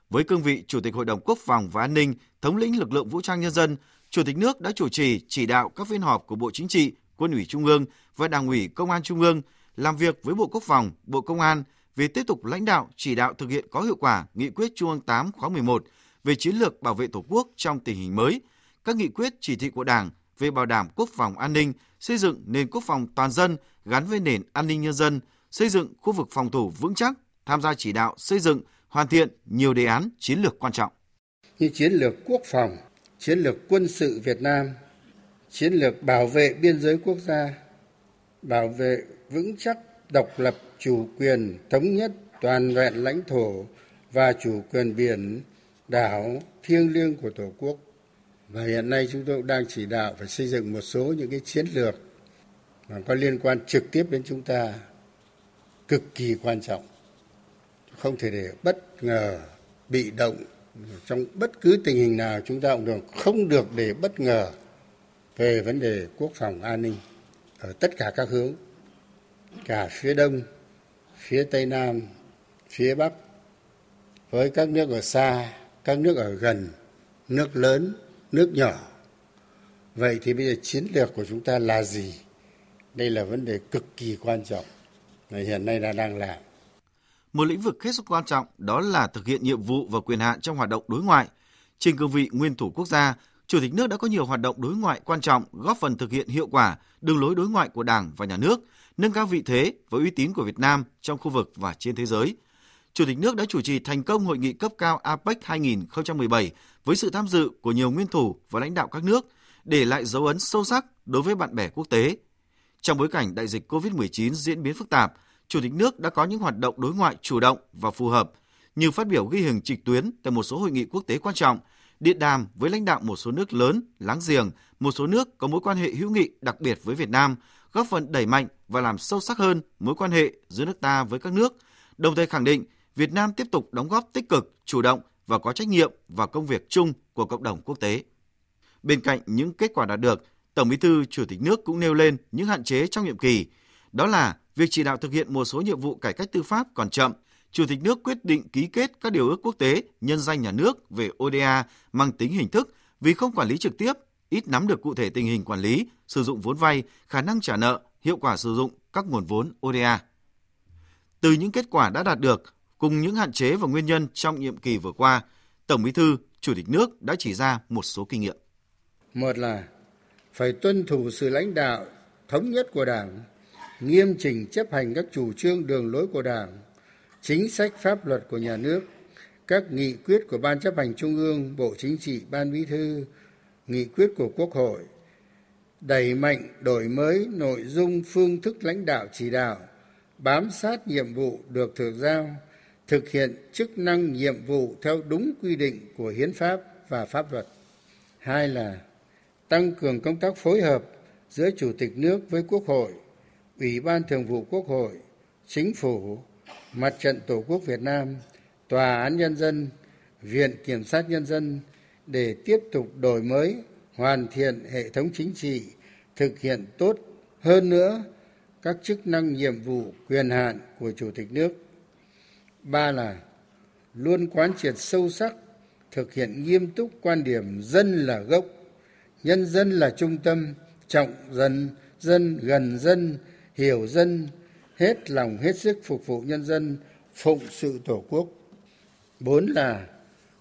Với cương vị Chủ tịch Hội đồng Quốc phòng và An ninh, thống lĩnh lực lượng vũ trang nhân dân, Chủ tịch nước đã chủ trì, chỉ đạo các phiên họp của Bộ Chính trị, Quân ủy Trung ương và Đảng ủy Công an Trung ương, làm việc với Bộ Quốc phòng, Bộ Công an về tiếp tục lãnh đạo, chỉ đạo thực hiện có hiệu quả Nghị quyết Trung ương tám khóa mười một về chiến lược bảo vệ Tổ quốc trong tình hình mới, các nghị quyết chỉ thị của Đảng về bảo đảm quốc phòng an ninh, xây dựng nền quốc phòng toàn dân gắn với nền an ninh nhân dân, xây dựng khu vực phòng thủ vững chắc, tham gia chỉ đạo xây dựng, hoàn thiện nhiều đề án chiến lược quan trọng như chiến lược quốc phòng, chiến lược quân sự Việt Nam, chiến lược bảo vệ biên giới quốc gia, bảo vệ vững chắc độc lập, chủ quyền, thống nhất, toàn vẹn lãnh thổ và chủ quyền biển, đảo thiêng liêng của Tổ quốc. Và hiện nay chúng tôi cũng đang chỉ đạo phải xây dựng một số những cái chiến lược mà có liên quan trực tiếp đến chúng ta, cực kỳ quan trọng. Không thể để bất ngờ, bị động. Trong bất cứ tình hình nào chúng ta cũng được, không được để bất ngờ về vấn đề quốc phòng an ninh ở tất cả các hướng, cả phía Đông, phía Tây Nam, phía Bắc, với các nước ở xa, các nước ở gần, nước lớn, nước nhỏ. Vậy thì bây giờ chiến lược của chúng ta là gì? Đây là vấn đề cực kỳ quan trọng mà hiện nay đã đang làm. Một lĩnh vực hết sức quan trọng đó là thực hiện nhiệm vụ và quyền hạn trong hoạt động đối ngoại. Trên cương vị nguyên thủ quốc gia, Chủ tịch nước đã có nhiều hoạt động đối ngoại quan trọng góp phần thực hiện hiệu quả đường lối đối ngoại của Đảng và Nhà nước, nâng cao vị thế và uy tín của Việt Nam trong khu vực và trên thế giới. Chủ tịch nước đã chủ trì thành công hội nghị cấp cao a pếch hai không một bảy với sự tham dự của nhiều nguyên thủ và lãnh đạo các nước, để lại dấu ấn sâu sắc đối với bạn bè quốc tế. Trong bối cảnh đại dịch cô vít mười chín diễn biến phức tạp, Chủ tịch nước đã có những hoạt động đối ngoại chủ động và phù hợp, như phát biểu ghi hình trực tuyến tại một số hội nghị quốc tế quan trọng, điện đàm với lãnh đạo một số nước lớn, láng giềng, một số nước có mối quan hệ hữu nghị đặc biệt với Việt Nam, góp phần đẩy mạnh và làm sâu sắc hơn mối quan hệ giữa nước ta với các nước, đồng thời khẳng định Việt Nam tiếp tục đóng góp tích cực, chủ động và có trách nhiệm vào công việc chung của cộng đồng quốc tế. Bên cạnh những kết quả đạt được, Tổng Bí thư Chủ tịch nước cũng nêu lên những hạn chế trong nhiệm kỳ, đó là việc chỉ đạo thực hiện một số nhiệm vụ cải cách tư pháp còn chậm. Chủ tịch nước quyết định ký kết các điều ước quốc tế, nhân danh nhà nước về ô đê a mang tính hình thức vì không quản lý trực tiếp, ít nắm được cụ thể tình hình quản lý, sử dụng vốn vay, khả năng trả nợ, hiệu quả sử dụng các nguồn vốn ô đê a. Từ những kết quả đã đạt được, cùng những hạn chế và nguyên nhân trong nhiệm kỳ vừa qua, Tổng Bí thư, Chủ tịch nước đã chỉ ra một số kinh nghiệm. Một là phải tuân thủ sự lãnh đạo thống nhất của Đảng, nghiêm chỉnh chấp hành các chủ trương đường lối của Đảng, chính sách pháp luật của Nhà nước, các nghị quyết của Ban Chấp hành Trung ương, Bộ Chính trị, Ban Bí thư nghị quyết của Quốc hội, đẩy mạnh đổi mới nội dung phương thức lãnh đạo chỉ đạo, bám sát nhiệm vụ được thực giao, thực hiện chức năng nhiệm vụ theo đúng quy định của Hiến pháp và pháp luật. Hai là tăng cường công tác phối hợp giữa Chủ tịch nước với Quốc hội, Ủy ban Thường vụ Quốc hội, Chính phủ, Mặt trận Tổ quốc Việt Nam, Tòa án Nhân dân, Viện Kiểm sát Nhân dân để tiếp tục đổi mới, hoàn thiện hệ thống chính trị, thực hiện tốt hơn nữa các chức năng nhiệm vụ quyền hạn của Chủ tịch nước. Ba là luôn quán triệt sâu sắc, thực hiện nghiêm túc quan điểm dân là gốc, nhân dân là trung tâm, trọng dân, dân gần dân, hiểu dân, hết lòng hết sức phục vụ nhân dân, phụng sự Tổ quốc. Bốn là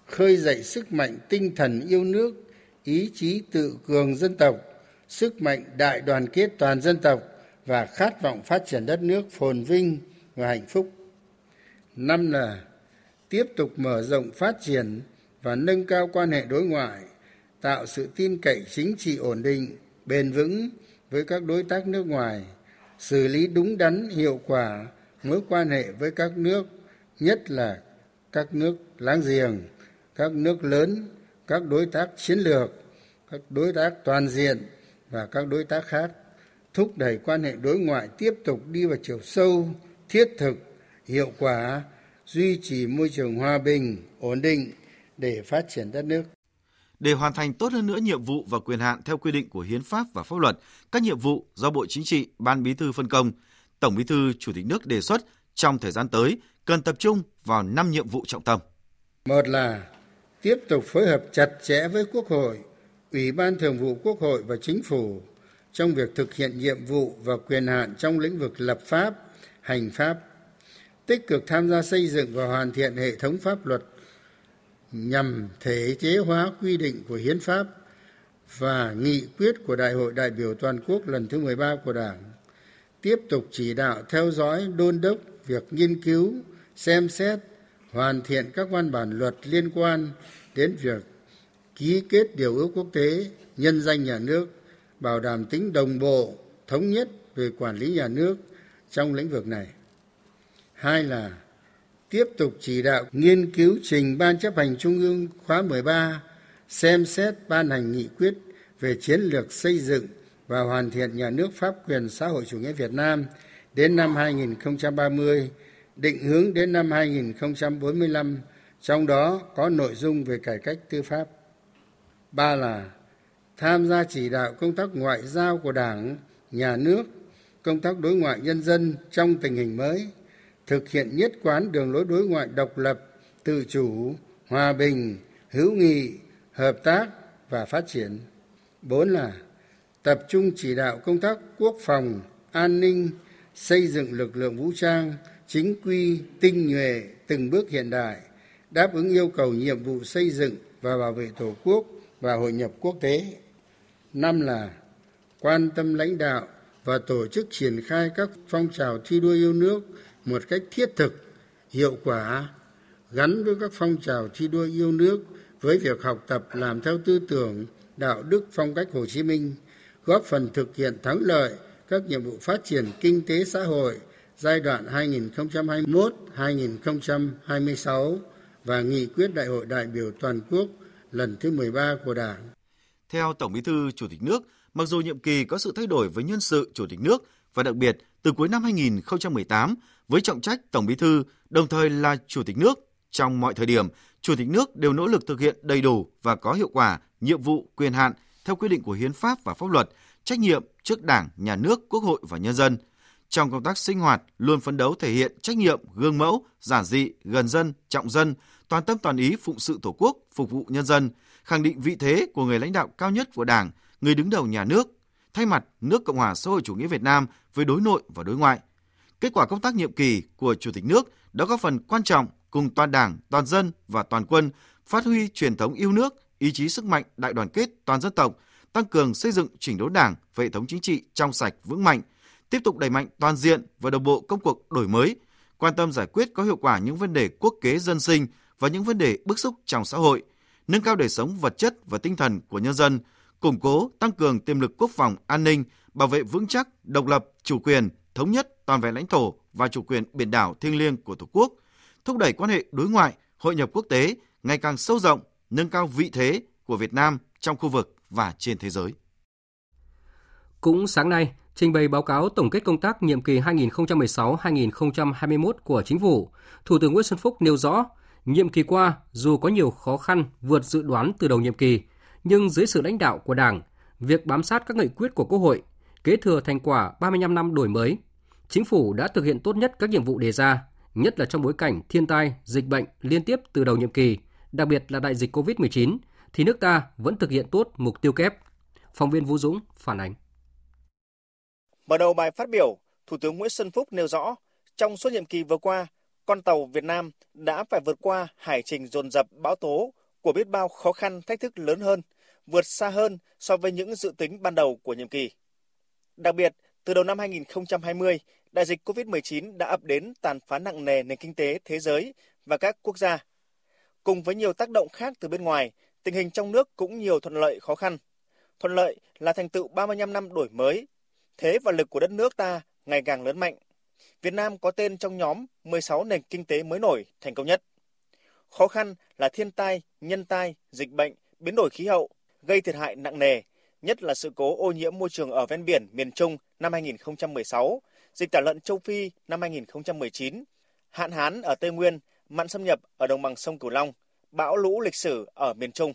khơi dậy sức mạnh tinh thần yêu nước, ý chí tự cường dân tộc, sức mạnh đại đoàn kết toàn dân tộc và khát vọng phát triển đất nước phồn vinh và hạnh phúc. Năm là tiếp tục mở rộng phát triển và nâng cao quan hệ đối ngoại, tạo sự tin cậy chính trị ổn định, bền vững với các đối tác nước ngoài, xử lý đúng đắn hiệu quả mối quan hệ với các nước, nhất là các nước láng giềng, các nước lớn, các đối tác chiến lược, các đối tác toàn diện và các đối tác khác, thúc đẩy quan hệ đối ngoại tiếp tục đi vào chiều sâu, thiết thực, hiệu quả, duy trì môi trường hòa bình, ổn định để phát triển đất nước. Để hoàn thành tốt hơn nữa nhiệm vụ và quyền hạn theo quy định của Hiến pháp và pháp luật, các nhiệm vụ do Bộ Chính trị, Ban Bí thư phân công, Tổng Bí thư, Chủ tịch nước đề xuất trong thời gian tới cần tập trung vào năm nhiệm vụ trọng tâm. Một là tiếp tục phối hợp chặt chẽ với Quốc hội, Ủy ban Thường vụ Quốc hội và Chính phủ trong việc thực hiện nhiệm vụ và quyền hạn trong lĩnh vực lập pháp, hành pháp, tích cực tham gia xây dựng và hoàn thiện hệ thống pháp luật nhằm thể chế hóa quy định của Hiến pháp và nghị quyết của Đại hội đại biểu toàn quốc lần thứ mười ba của Đảng, tiếp tục chỉ đạo theo dõi đôn đốc việc nghiên cứu, xem xét, hoàn thiện các văn bản luật liên quan đến việc ký kết điều ước quốc tế, nhân danh nhà nước, bảo đảm tính đồng bộ, thống nhất về quản lý nhà nước trong lĩnh vực này. Hai là tiếp tục chỉ đạo nghiên cứu trình Ban chấp hành Trung ương khóa mười ba, xem xét ban hành nghị quyết về chiến lược xây dựng và hoàn thiện nhà nước pháp quyền xã hội chủ nghĩa Việt Nam đến năm hai không ba không, định hướng đến năm hai không bốn năm, trong đó có nội dung về cải cách tư pháp. Ba là tham gia chỉ đạo công tác ngoại giao của Đảng, nhà nước, công tác đối ngoại nhân dân trong tình hình mới, thực hiện nhất quán đường lối đối ngoại độc lập, tự chủ, hòa bình, hữu nghị, hợp tác và phát triển. Bốn là tập trung chỉ đạo công tác quốc phòng, an ninh, xây dựng lực lượng vũ trang, chính quy, tinh nhuệ, từng bước hiện đại, đáp ứng yêu cầu nhiệm vụ xây dựng và bảo vệ Tổ quốc và hội nhập quốc tế. Năm là quan tâm lãnh đạo và tổ chức triển khai các phong trào thi đua yêu nước một cách thiết thực, hiệu quả, gắn với các phong trào thi đua yêu nước với việc học tập làm theo tư tưởng, đạo đức, phong cách Hồ Chí Minh, góp phần thực hiện thắng lợi các nhiệm vụ phát triển kinh tế xã hội giai đoạn hai nghìn không trăm hai mươi mốt đến hai nghìn không trăm hai mươi sáu và nghị quyết Đại hội đại biểu toàn quốc lần thứ mười ba của Đảng. Theo Tổng Bí thư, Chủ tịch nước, mặc dù nhiệm kỳ có sự thay đổi với nhân sự Chủ tịch nước và đặc biệt từ cuối năm hai nghìn không trăm mười tám, với trọng trách Tổng Bí thư, đồng thời là Chủ tịch nước, trong mọi thời điểm, Chủ tịch nước đều nỗ lực thực hiện đầy đủ và có hiệu quả nhiệm vụ, quyền hạn theo quy định của Hiến pháp và pháp luật, trách nhiệm trước Đảng, Nhà nước, Quốc hội và nhân dân. Trong công tác sinh hoạt, luôn phấn đấu thể hiện trách nhiệm, gương mẫu, giản dị, gần dân, trọng dân, toàn tâm toàn ý phụng sự Tổ quốc, phục vụ nhân dân, khẳng định vị thế của người lãnh đạo cao nhất của Đảng, người đứng đầu nhà nước, thay mặt nước Cộng hòa xã hội chủ nghĩa Việt Nam với đối nội và đối ngoại. Kết quả công tác nhiệm kỳ của Chủ tịch nước đã góp phần quan trọng cùng toàn Đảng, toàn dân và toàn quân phát huy truyền thống yêu nước, ý chí sức mạnh đại đoàn kết toàn dân tộc, tăng cường xây dựng chỉnh đốn Đảng và hệ thống chính trị trong sạch vững mạnh, tiếp tục đẩy mạnh toàn diện và đồng bộ công cuộc đổi mới, quan tâm giải quyết có hiệu quả những vấn đề quốc kế dân sinh và những vấn đề bức xúc trong xã hội, nâng cao đời sống vật chất và tinh thần của nhân dân, củng cố, tăng cường tiềm lực quốc phòng, an ninh, bảo vệ vững chắc, độc lập, chủ quyền, thống nhất toàn vẹn lãnh thổ và chủ quyền biển đảo thiêng liêng của Tổ quốc, thúc đẩy quan hệ đối ngoại, hội nhập quốc tế ngày càng sâu rộng, nâng cao vị thế của Việt Nam trong khu vực và trên thế giới. Cũng sáng nay, trình bày báo cáo tổng kết công tác nhiệm kỳ hai nghìn không trăm mười sáu đến hai nghìn không trăm hai mươi mốt của Chính phủ, Thủ tướng Nguyễn Xuân Phúc nêu rõ, nhiệm kỳ qua dù có nhiều khó khăn vượt dự đoán từ đầu nhiệm kỳ, nhưng dưới sự lãnh đạo của Đảng, việc bám sát các nghị quyết của Quốc hội, kế thừa thành quả ba mươi lăm năm đổi mới, Chính phủ đã thực hiện tốt nhất các nhiệm vụ đề ra, nhất là trong bối cảnh thiên tai, dịch bệnh liên tiếp từ đầu nhiệm kỳ, đặc biệt là đại dịch covid mười chín, thì nước ta vẫn thực hiện tốt mục tiêu kép. Phóng viên Vũ Dũng phản ánh. Mở đầu bài phát biểu, Thủ tướng Nguyễn Xuân Phúc nêu rõ, trong suốt nhiệm kỳ vừa qua, con tàu Việt Nam đã phải vượt qua hải trình dồn dập bão tố của biết bao khó khăn, thách thức lớn hơn, vượt xa hơn so với những dự tính ban đầu của nhiệm kỳ. Đặc biệt, từ đầu năm hai nghìn không trăm hai mươi, đại dịch covid mười chín đã ập đến tàn phá nặng nề nền kinh tế thế giới và các quốc gia. Cùng với nhiều tác động khác từ bên ngoài, tình hình trong nước cũng nhiều thuận lợi khó khăn. Thuận lợi là thành tựu ba mươi lăm năm đổi mới, thế và lực của đất nước ta ngày càng lớn mạnh. Việt Nam có tên trong nhóm mười sáu nền kinh tế mới nổi thành công nhất. Khó khăn là thiên tai, nhân tai, dịch bệnh, biến đổi khí hậu gây thiệt hại nặng nề, nhất là sự cố ô nhiễm môi trường ở ven biển miền Trung năm hai nghìn không trăm mười sáu, dịch tả lợn châu Phi năm hai nghìn không trăm mười chín, hạn hán ở Tây Nguyên, mặn xâm nhập ở đồng bằng sông Cửu Long, bão lũ lịch sử ở miền Trung.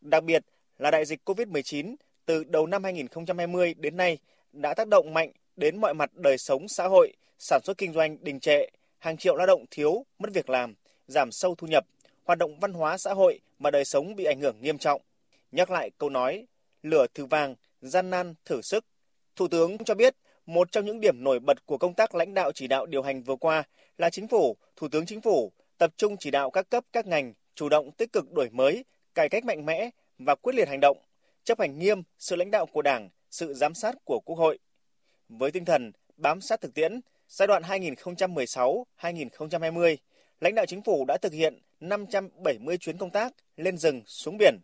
Đặc biệt là đại dịch covid mười chín từ đầu năm hai nghìn không trăm hai mươi đến nay đã tác động mạnh đến mọi mặt đời sống xã hội, sản xuất kinh doanh đình trệ, hàng triệu lao động thiếu, mất việc làm, giảm sâu thu nhập, hoạt động văn hóa xã hội mà đời sống bị ảnh hưởng nghiêm trọng. Nhắc lại câu nói, lửa thử vàng, gian nan thử sức. Thủ tướng cho biết, một trong những điểm nổi bật của công tác lãnh đạo chỉ đạo điều hành vừa qua là Chính phủ, Thủ tướng Chính phủ tập trung chỉ đạo các cấp các ngành chủ động tích cực đổi mới, cải cách mạnh mẽ và quyết liệt hành động, chấp hành nghiêm sự lãnh đạo của Đảng, sự giám sát của Quốc hội. Với tinh thần bám sát thực tiễn, giai đoạn hai nghìn không trăm mười sáu đến hai nghìn không trăm hai mươi, lãnh đạo Chính phủ đã thực hiện năm trăm bảy mươi chuyến công tác lên rừng, xuống biển,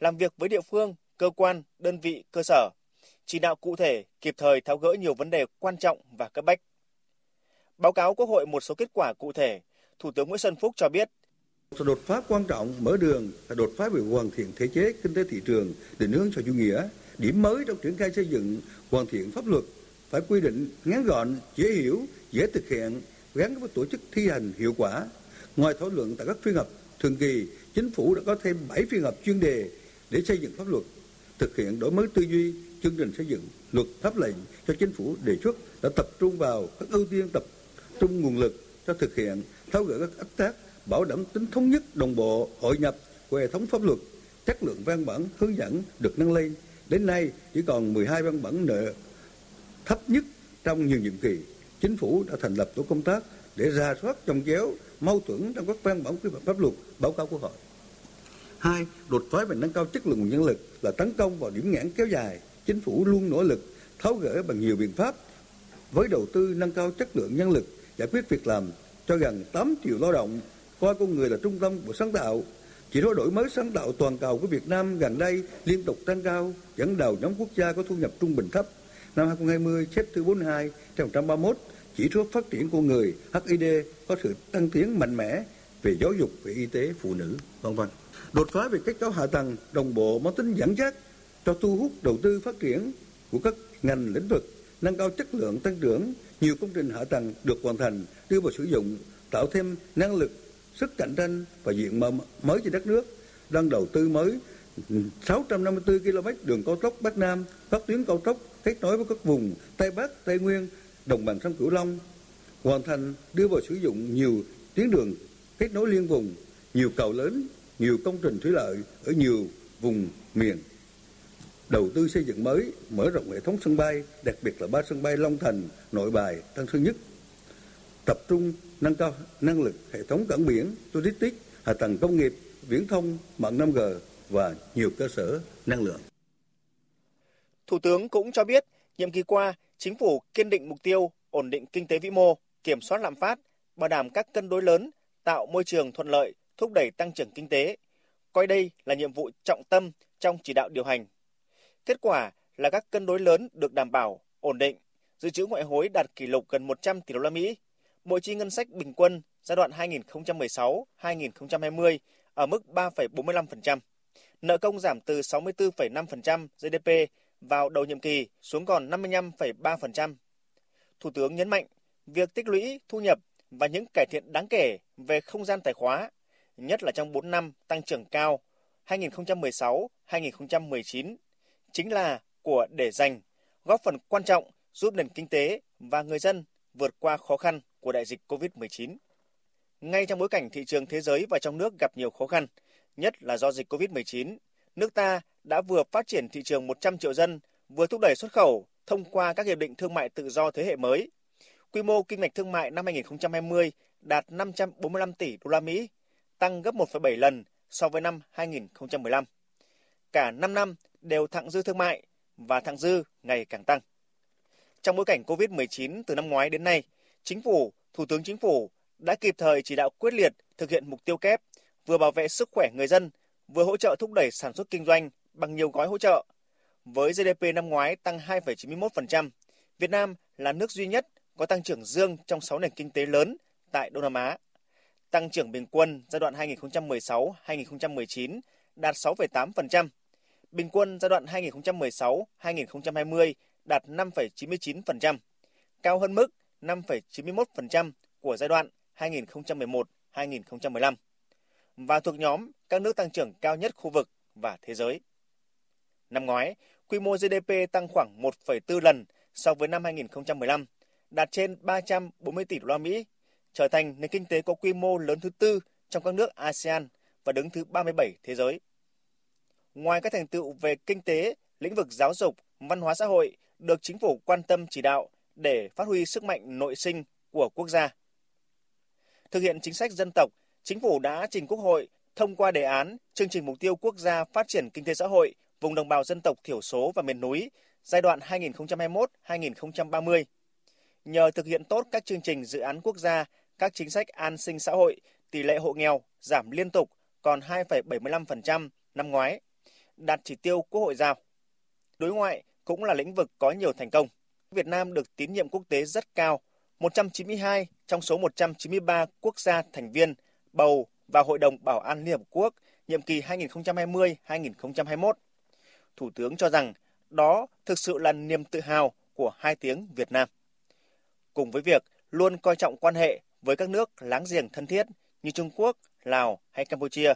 làm việc với địa phương, cơ quan, đơn vị, cơ sở, chỉ đạo cụ thể, kịp thời tháo gỡ nhiều vấn đề quan trọng và cấp bách. Báo cáo Quốc hội một số kết quả cụ thể, Thủ tướng Nguyễn Xuân Phúc cho biết, đột phá quan trọng mở đường là đột phá về hoàn thiện thể chế kinh tế thị trường định hướng xã hội chủ nghĩa, điểm mới trong triển khai xây dựng hoàn thiện pháp luật phải quy định ngắn gọn, dễ hiểu, dễ thực hiện, gắn với tổ chức thi hành hiệu quả. Ngoài thảo luận tại các phiên họp thường kỳ, Chính phủ đã có thêm bảy phiên họp chuyên đề để xây dựng pháp luật, thực hiện đổi mới tư duy, chương trình xây dựng luật pháp lệnh cho Chính phủ đề xuất đã tập trung vào các ưu tiên, tập trung nguồn lực cho thực hiện, tháo gỡ các ách tắc, bảo đảm tính thống nhất, đồng bộ, hội nhập của hệ thống pháp luật, chất lượng văn bản hướng dẫn được nâng lên. Đến nay chỉ còn mười hai văn bản nợ thấp nhất trong nhiều nhiệm kỳ. Chính phủ đã thành lập tổ công tác để rà soát chồng chéo mâu thuẫn trong các văn bản quy phạm pháp luật, báo cáo Quốc hội. Hai, đột phá về nâng cao chất lượng nguồn nhân lực là tấn công vào điểm nghẽn kéo dài. Chính phủ luôn nỗ lực tháo gỡ bằng nhiều biện pháp với đầu tư nâng cao chất lượng nhân lực, giải quyết việc làm cho gần tám triệu lao động, coi con người là trung tâm của sáng tạo. Chỉ số đổi mới sáng tạo toàn cầu của Việt Nam gần đây liên tục tăng cao, dẫn đầu nhóm quốc gia có thu nhập trung bình thấp. Năm hai nghìn không trăm hai mươi xếp thứ bốn mươi hai trong một trăm ba mươi mốt, chỉ số phát triển con người H I D có sự tăng tiến mạnh mẽ về giáo dục, về y tế, phụ nữ, vân vân. Đột phá về kết cấu hạ tầng đồng bộ mang tính dẫn dắt cho thu hút đầu tư phát triển của các ngành lĩnh vực, nâng cao chất lượng tăng trưởng, nhiều công trình hạ tầng được hoàn thành, đưa vào sử dụng, tạo thêm năng lực, sức cạnh tranh và diện mạo mới cho đất nước. Đang đầu tư mới sáu trăm năm mươi tư ki lô mét đường cao tốc Bắc Nam, các tuyến cao tốc kết nối với các vùng Tây Bắc, Tây Nguyên, đồng bằng sông Cửu Long, hoàn thành đưa vào sử dụng nhiều tuyến đường kết nối liên vùng, nhiều cầu lớn, nhiều công trình thủy lợi ở nhiều vùng miền. Đầu tư xây dựng mới, mở rộng hệ thống sân bay, đặc biệt là ba sân bay Long Thành, Nội Bài, Tân Sơn Nhất. Tập trung nâng cao năng lực hệ thống cảng biển, logistics, hạ tầng công nghiệp, viễn thông, mạng năm G và nhiều cơ sở năng lượng. Thủ tướng cũng cho biết, nhiệm kỳ qua, Chính phủ kiên định mục tiêu ổn định kinh tế vĩ mô, kiểm soát lạm phát, bảo đảm các cân đối lớn, tạo môi trường thuận lợi, thúc đẩy tăng trưởng kinh tế. coi đây là nhiệm vụ trọng tâm trong chỉ đạo điều hành. Kết quả là các cân đối lớn được đảm bảo, ổn định, dự trữ ngoại hối đạt kỷ lục gần một trăm tỷ đô la Mỹ, bộ chi ngân sách bình quân giai đoạn hai nghìn không trăm mười sáu đến hai nghìn không trăm hai mươi ở mức ba phẩy bốn mươi lăm phần trăm, nợ công giảm từ sáu mươi tư phẩy năm phần trăm giê đê pê vào đầu nhiệm kỳ xuống còn năm mươi lăm phẩy ba phần trăm. Thủ tướng nhấn mạnh việc tích lũy thu nhập và những cải thiện đáng kể về không gian tài khóa, nhất là trong bốn năm tăng trưởng cao hai nghìn không trăm mười sáu đến hai nghìn không trăm mười chín, chính là của để dành, góp phần quan trọng giúp nền kinh tế và người dân vượt qua khó khăn của đại dịch covid mười chín. Ngay trong bối cảnh thị trường thế giới và trong nước gặp nhiều khó khăn, nhất là do dịch covid mười chín, nước ta đã vừa phát triển thị trường một trăm triệu dân, vừa thúc đẩy xuất khẩu thông qua các hiệp định thương mại tự do thế hệ mới. Quy mô kinh ngạch thương mại năm hai nghìn không trăm hai mươi đạt năm trăm bốn mươi lăm tỷ đô la Mỹ, tăng gấp một phẩy bảy lần so với năm hai nghìn không trăm mười lăm. Cả năm năm đều thặng dư thương mại và thặng dư ngày càng tăng. Trong bối cảnh covid mười chín từ năm ngoái đến nay, Chính phủ, Thủ tướng Chính phủ đã kịp thời chỉ đạo quyết liệt thực hiện mục tiêu kép, vừa bảo vệ sức khỏe người dân, vừa hỗ trợ thúc đẩy sản xuất kinh doanh bằng nhiều gói hỗ trợ. Với giê đê pê năm ngoái tăng hai phẩy chín mươi mốt phần trăm, Việt Nam là nước duy nhất có tăng trưởng dương trong sáu nền kinh tế lớn tại Đông Nam Á. Tăng trưởng bình quân giai đoạn hai nghìn không trăm mười sáu đến hai nghìn không trăm mười chín đạt sáu phẩy tám phần trăm, bình quân giai đoạn hai nghìn không trăm mười sáu đến hai nghìn không trăm hai mươi đạt năm phẩy chín mươi chín phần trăm, cao hơn mức năm phẩy chín mươi mốt phần trăm của giai đoạn hai nghìn không trăm mười một đến hai nghìn không trăm mười lăm và thuộc nhóm các nước tăng trưởng cao nhất khu vực và thế giới. Năm ngoái, quy mô giê đê pê tăng khoảng một phẩy bốn lần so với năm hai nghìn không trăm mười lăm, đạt trên ba trăm bốn mươi tỷ đô la Mỹ, trở thành nền kinh tế có quy mô lớn thứ tư trong các nước ASEAN và đứng thứ ba mươi bảy thế giới. Ngoài các thành tựu về kinh tế, lĩnh vực giáo dục, văn hóa xã hội được chính phủ quan tâm chỉ đạo để phát huy sức mạnh nội sinh của quốc gia. Thực hiện chính sách dân tộc, Chính phủ đã trình Quốc hội thông qua đề án chương trình mục tiêu quốc gia phát triển kinh tế xã hội vùng đồng bào dân tộc thiểu số và miền núi giai đoạn hai nghìn không trăm hai mươi mốt đến hai nghìn không trăm ba mươi. Nhờ thực hiện tốt các chương trình dự án quốc gia, các chính sách an sinh xã hội, tỷ lệ hộ nghèo giảm liên tục còn hai phẩy bảy mươi lăm phần trăm năm ngoái, đạt chỉ tiêu Quốc hội giao. Đối ngoại cũng là lĩnh vực có nhiều thành công. Việt Nam được tín nhiệm quốc tế rất cao, một trăm chín mươi hai trong số một trăm chín mươi ba quốc gia thành viên bầu vào Hội đồng Bảo an Liên Hợp Quốc nhiệm kỳ hai nghìn không trăm hai mươi đến hai nghìn không trăm hai mươi mốt. Thủ tướng cho rằng đó thực sự là niềm tự hào của hai tiếng Việt Nam. Cùng với việc luôn coi trọng quan hệ với các nước láng giềng thân thiết như Trung Quốc, Lào hay Campuchia,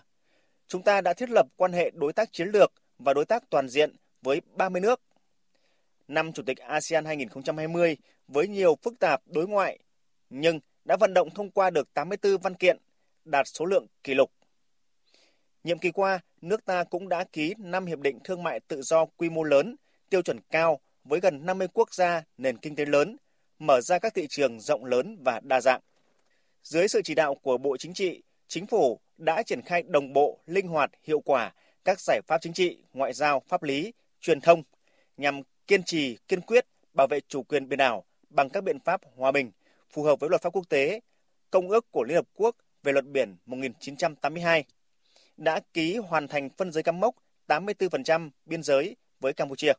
chúng ta đã thiết lập quan hệ đối tác chiến lược và đối tác toàn diện với ba mươi nước. Năm Chủ tịch ASEAN hai nghìn không trăm hai mươi với nhiều phức tạp đối ngoại, nhưng đã vận động thông qua được tám mươi tư văn kiện, đạt số lượng kỷ lục. Nhiệm kỳ qua, nước ta cũng đã ký năm hiệp định thương mại tự do quy mô lớn, tiêu chuẩn cao với gần năm mươi quốc gia nền kinh tế lớn, mở ra các thị trường rộng lớn và đa dạng. Dưới sự chỉ đạo của Bộ Chính trị, Chính phủ đã triển khai đồng bộ, linh hoạt, hiệu quả các giải pháp chính trị, ngoại giao, pháp lý, truyền thông nhằm kiên trì, kiên quyết bảo vệ chủ quyền biển đảo bằng các biện pháp hòa bình phù hợp với luật pháp quốc tế, Công ước của Liên Hợp Quốc về luật biển một nghìn chín trăm tám mươi hai, đã ký hoàn thành phân giới cắm mốc tám mươi tư phần trăm biên giới với Campuchia.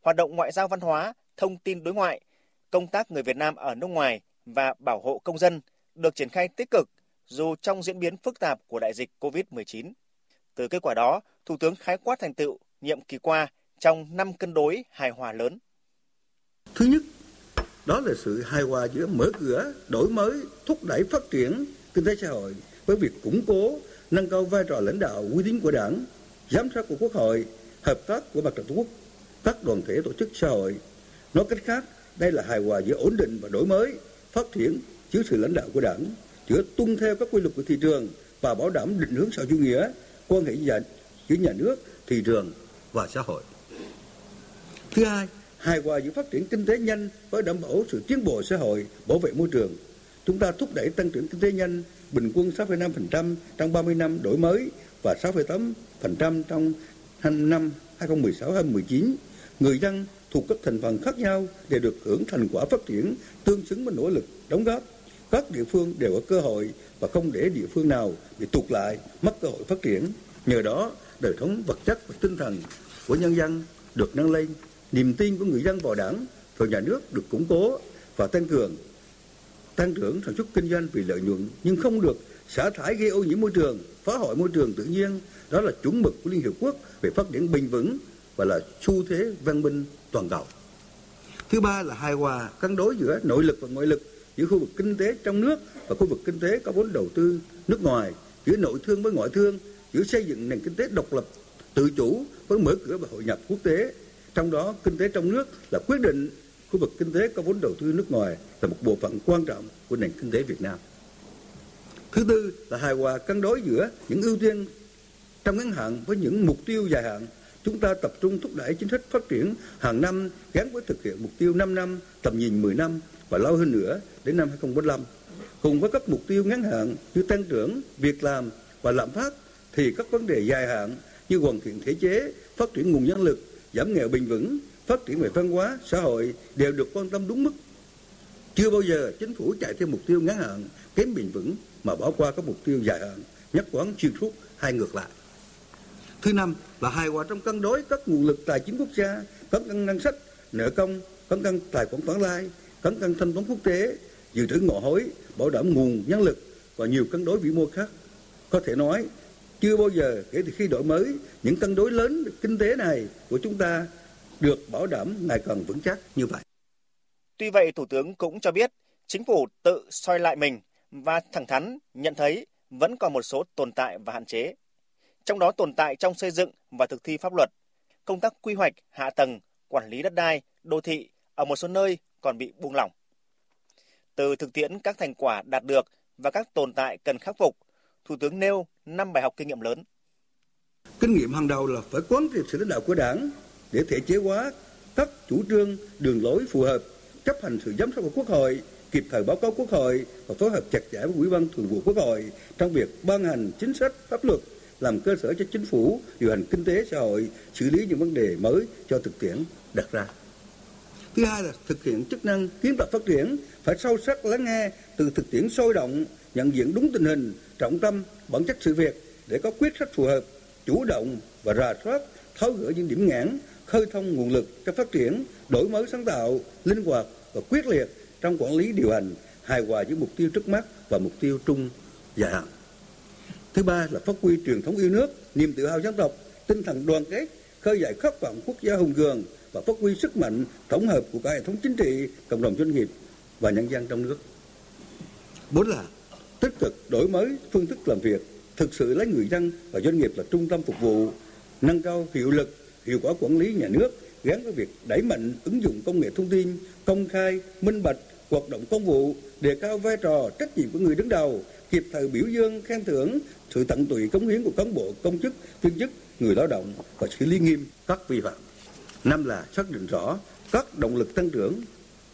Hoạt động ngoại giao văn hóa, thông tin đối ngoại, công tác người Việt Nam ở nước ngoài và bảo hộ công dân được triển khai tích cực dù trong diễn biến phức tạp của đại dịch covid mười chín. Từ kết quả đó, Thủ tướng khái quát thành tựu nhiệm kỳ qua trong năm cân đối hài hòa lớn. Thứ nhất, đó là sự hài hòa giữa mở cửa, đổi mới, thúc đẩy phát triển kinh tế xã hội với việc củng cố, nâng cao vai trò lãnh đạo uy tín của Đảng, giám sát của Quốc hội, hợp tác của Mặt trận Tổ quốc, các đoàn thể tổ chức xã hội. Nói cách khác, đây là hài hòa giữa ổn định và đổi mới, phát triển dưới sự lãnh đạo của Đảng, giữa tuân theo các quy luật của thị trường và bảo đảm định hướng xã hội chủ nghĩa, quan hệ giữa nhà nước, thị trường và xã hội. Thứ hai, hài hòa giữa phát triển kinh tế nhanh với đảm bảo sự tiến bộ xã hội, bảo vệ môi trường. Chúng ta thúc đẩy tăng trưởng kinh tế nhanh, bình quân sáu phẩy năm phần trăm trong ba mươi năm đổi mới và sáu phẩy tám phần trăm trong năm hai nghìn không trăm mười sáu đến hai nghìn không trăm mười chín. Người dân thuộc các thành phần khác nhau đều được hưởng thành quả phát triển tương xứng với nỗ lực đóng góp. Các địa phương đều có cơ hội và không để địa phương nào bị tụt lại, mất cơ hội phát triển. Nhờ đó, đời sống vật chất và tinh thần của nhân dân được nâng lên, niềm tin của người dân vào Đảng, vào nhà nước được củng cố và tăng cường. Tăng trưởng sản xuất kinh doanh vì lợi nhuận nhưng không được xả thải gây ô nhiễm môi trường, phá hoại môi trường tự nhiên. Đó là chuẩn mực của Liên Hiệp Quốc về phát triển bền vững và là xu thế văn minh toàn cầu. Thứ ba là hài hòa cân đối giữa nội lực và ngoại lực, giữa khu vực kinh tế trong nước và khu vực kinh tế có vốn đầu tư nước ngoài, giữa nội thương với ngoại thương, giữa xây dựng nền kinh tế độc lập, tự chủ với mở cửa và hội nhập quốc tế. Trong đó, kinh tế trong nước là quyết định, khu vực kinh tế có vốn đầu tư nước ngoài là một bộ phận quan trọng của nền kinh tế Việt Nam. Thứ tư là hài hòa cân đối giữa những ưu tiên trong ngắn hạn với những mục tiêu dài hạn. Chúng ta tập trung thúc đẩy chính sách phát triển hàng năm gắn với thực hiện mục tiêu năm năm, tầm nhìn mười năm và lâu hơn nữa đến năm hai không bốn lăm. Cùng với các mục tiêu ngắn hạn như tăng trưởng, việc làm và lạm phát thì các vấn đề dài hạn như hoàn thiện thể chế, phát triển nguồn nhân lực, giảm nghèo bền vững, phát triển về văn hóa, xã hội đều được quan tâm đúng mức. Chưa bao giờ chính phủ chạy theo mục tiêu ngắn hạn kém bền vững mà bỏ qua các mục tiêu dài hạn, nhất quán xuyên suốt hai ngược lại. Thứ năm là hài hòa trong cân đối các nguồn lực tài chính quốc gia, cân cân ngân sách, nợ công, cân cân tài khoản vãng lai, cân cân thanh toán quốc tế, dự trữ ngoại hối, bảo đảm nguồn nhân lực và nhiều cân đối vĩ mô khác. Có thể nói, chưa bao giờ kể từ khi đổi mới, những cân đối lớn kinh tế này của chúng ta được bảo đảm ngày càng vững chắc như vậy. Tuy vậy, Thủ tướng cũng cho biết chính phủ tự soi lại mình và thẳng thắn nhận thấy vẫn còn một số tồn tại và hạn chế. Trong đó tồn tại trong xây dựng và thực thi pháp luật, công tác quy hoạch, hạ tầng, quản lý đất đai, đô thị ở một số nơi còn bị buông lỏng. Từ thực tiễn các thành quả đạt được và các tồn tại cần khắc phục, Thủ tướng nêu năm bài học kinh nghiệm lớn. Kinh nghiệm hàng đầu là phải quán triệt sự lãnh đạo của Đảng để thể chế hóa các chủ trương, đường lối phù hợp, chấp hành sự giám sát của Quốc hội, kịp thời báo cáo Quốc hội và phối hợp chặt chẽ với Ủy ban Thường vụ Quốc hội trong việc ban hành chính sách pháp luật, làm cơ sở cho chính phủ điều hành kinh tế xã hội, xử lý những vấn đề mới cho thực tiễn đặt ra. Thứ hai là thực hiện chức năng kiến tạo phát triển, phải sâu sắc lắng nghe từ thực tiễn sôi động, nhận diện đúng tình hình, trọng tâm, bản chất sự việc để có quyết sách phù hợp, chủ động và rà soát, tháo gỡ những điểm nghẽn, khơi thông nguồn lực cho phát triển, đổi mới sáng tạo, linh hoạt và quyết liệt trong quản lý điều hành, hài hòa giữa mục tiêu trước mắt và mục tiêu trung dài hạn. Thứ ba là phát huy truyền thống yêu nước, niềm tự hào dân tộc, tinh thần đoàn kết, khơi dậy khát vọng quốc gia hùng cường và phát huy sức mạnh tổng hợp của cả hệ thống chính trị, cộng đồng doanh nghiệp và nhân dân trong nước. Bốn là tích cực đổi mới phương thức làm việc, thực sự lấy người dân và doanh nghiệp là trung tâm phục vụ, nâng cao hiệu lực, hiệu quả quản lý nhà nước gắn với việc đẩy mạnh ứng dụng công nghệ thông tin, công khai, minh bạch hoạt động công vụ, đề cao vai trò trách nhiệm của người đứng đầu, kịp thời biểu dương khen thưởng sự tận tụy cống hiến của cán bộ, công chức, viên chức, người lao động và xử lý nghiêm các vi phạm. Năm là xác định rõ các động lực tăng trưởng,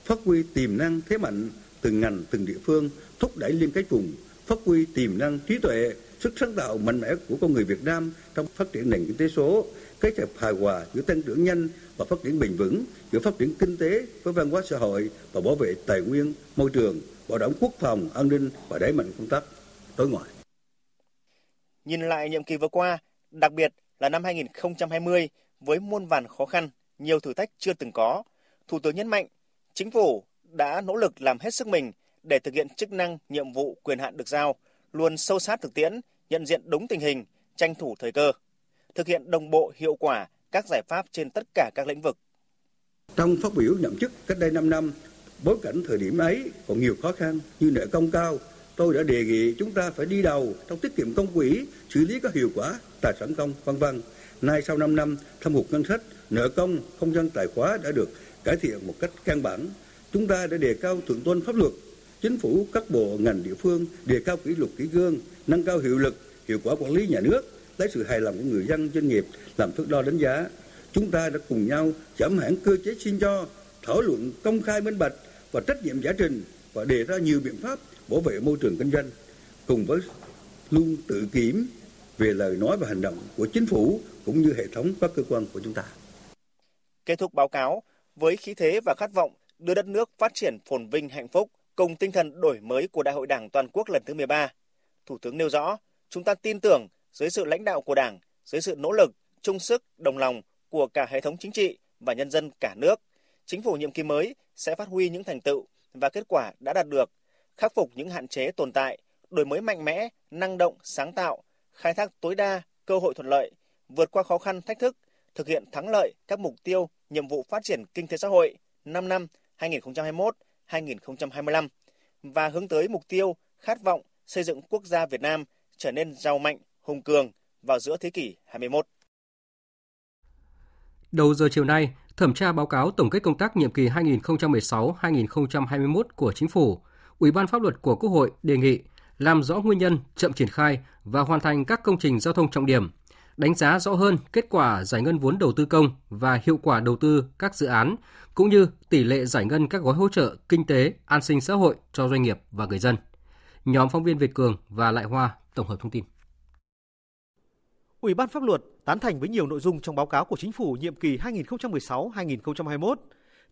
phát huy tiềm năng thế mạnh từng ngành, từng địa phương, thúc đẩy liên kết vùng, phát huy tiềm năng trí tuệ, sức sáng tạo mạnh mẽ của con người Việt Nam trong phát triển nền kinh tế số, kết hợp hài hòa giữa tăng trưởng nhanh và phát triển bền vững, giữa phát triển kinh tế với văn hóa xã hội và bảo vệ tài nguyên, môi trường, bảo đảm quốc phòng, an ninh và đẩy mạnh công tác đối ngoại. Nhìn lại nhiệm kỳ vừa qua, đặc biệt là năm hai không hai không với muôn vàn khó khăn, nhiều thử thách chưa từng có, Thủ tướng nhấn mạnh chính phủ đã nỗ lực làm hết sức mình để thực hiện chức năng, nhiệm vụ, quyền hạn được giao, luôn sâu sát thực tiễn, nhận diện đúng tình hình, tranh thủ thời cơ, thực hiện đồng bộ hiệu quả các giải pháp trên tất cả các lĩnh vực. Trong phát biểu nhậm chức cách đây năm năm, bối cảnh thời điểm ấy còn nhiều khó khăn như nợ công cao, tôi đã đề nghị chúng ta phải đi đầu trong tiết kiệm công quỹ, xử lý có hiệu quả tài sản công, vân vân. Nay sau năm năm, thâm hụt ngân sách, nợ công, không gian tài khóa đã được cải thiện một cách căn bản. Chúng ta đã đề cao thượng tôn pháp luật, chính phủ, các bộ ngành địa phương đề cao kỷ luật kỷ cương, nâng cao hiệu lực, hiệu quả quản lý nhà nước, lấy sự hài lòng của người dân, doanh nghiệp làm thước đo đánh giá. Chúng ta đã cùng nhau giảm hẳn cơ chế xin cho, thảo luận công khai minh bạch và trách nhiệm giải trình và đề ra nhiều biện pháp bảo vệ môi trường kinh doanh, cùng với luôn tự kiểm về lời nói và hành động của chính phủ cũng như hệ thống các cơ quan của chúng ta. Kết thúc báo cáo với khí thế và khát vọng đưa đất nước phát triển phồn vinh hạnh phúc cùng tinh thần đổi mới của Đại hội Đảng toàn quốc lần thứ mười ba, Thủ tướng nêu rõ chúng ta tin tưởng dưới sự lãnh đạo của Đảng, dưới sự nỗ lực, chung sức, đồng lòng của cả hệ thống chính trị và nhân dân cả nước, chính phủ nhiệm kỳ mới sẽ phát huy những thành tựu và kết quả đã đạt được, khắc phục những hạn chế tồn tại, đổi mới mạnh mẽ, năng động, sáng tạo, khai thác tối đa cơ hội thuận lợi, vượt qua khó khăn thách thức, thực hiện thắng lợi các mục tiêu, nhiệm vụ phát triển kinh tế xã hội năm năm hai nghìn không trăm hai mươi mốt đến hai nghìn không trăm hai mươi lăm và hướng tới mục tiêu khát vọng xây dựng quốc gia Việt Nam trở nên giàu mạnh, hùng cường vào giữa thế kỷ hai mươi mốt. Đầu giờ chiều nay, thẩm tra báo cáo tổng kết công tác nhiệm kỳ hai nghìn không trăm mười sáu đến hai nghìn không trăm hai mươi mốt của Chính phủ, Ủy ban Pháp luật của Quốc hội đề nghị làm rõ nguyên nhân chậm triển khai và hoàn thành các công trình giao thông trọng điểm, đánh giá rõ hơn kết quả giải ngân vốn đầu tư công và hiệu quả đầu tư các dự án, cũng như tỷ lệ giải ngân các gói hỗ trợ kinh tế, an sinh xã hội cho doanh nghiệp và người dân. Nhóm phóng viên Việt Cường và Lại Hoa tổng hợp thông tin. Ủy ban Pháp luật tán thành với nhiều nội dung trong báo cáo của Chính phủ nhiệm kỳ hai nghìn không trăm mười sáu đến hai nghìn không trăm hai mươi mốt.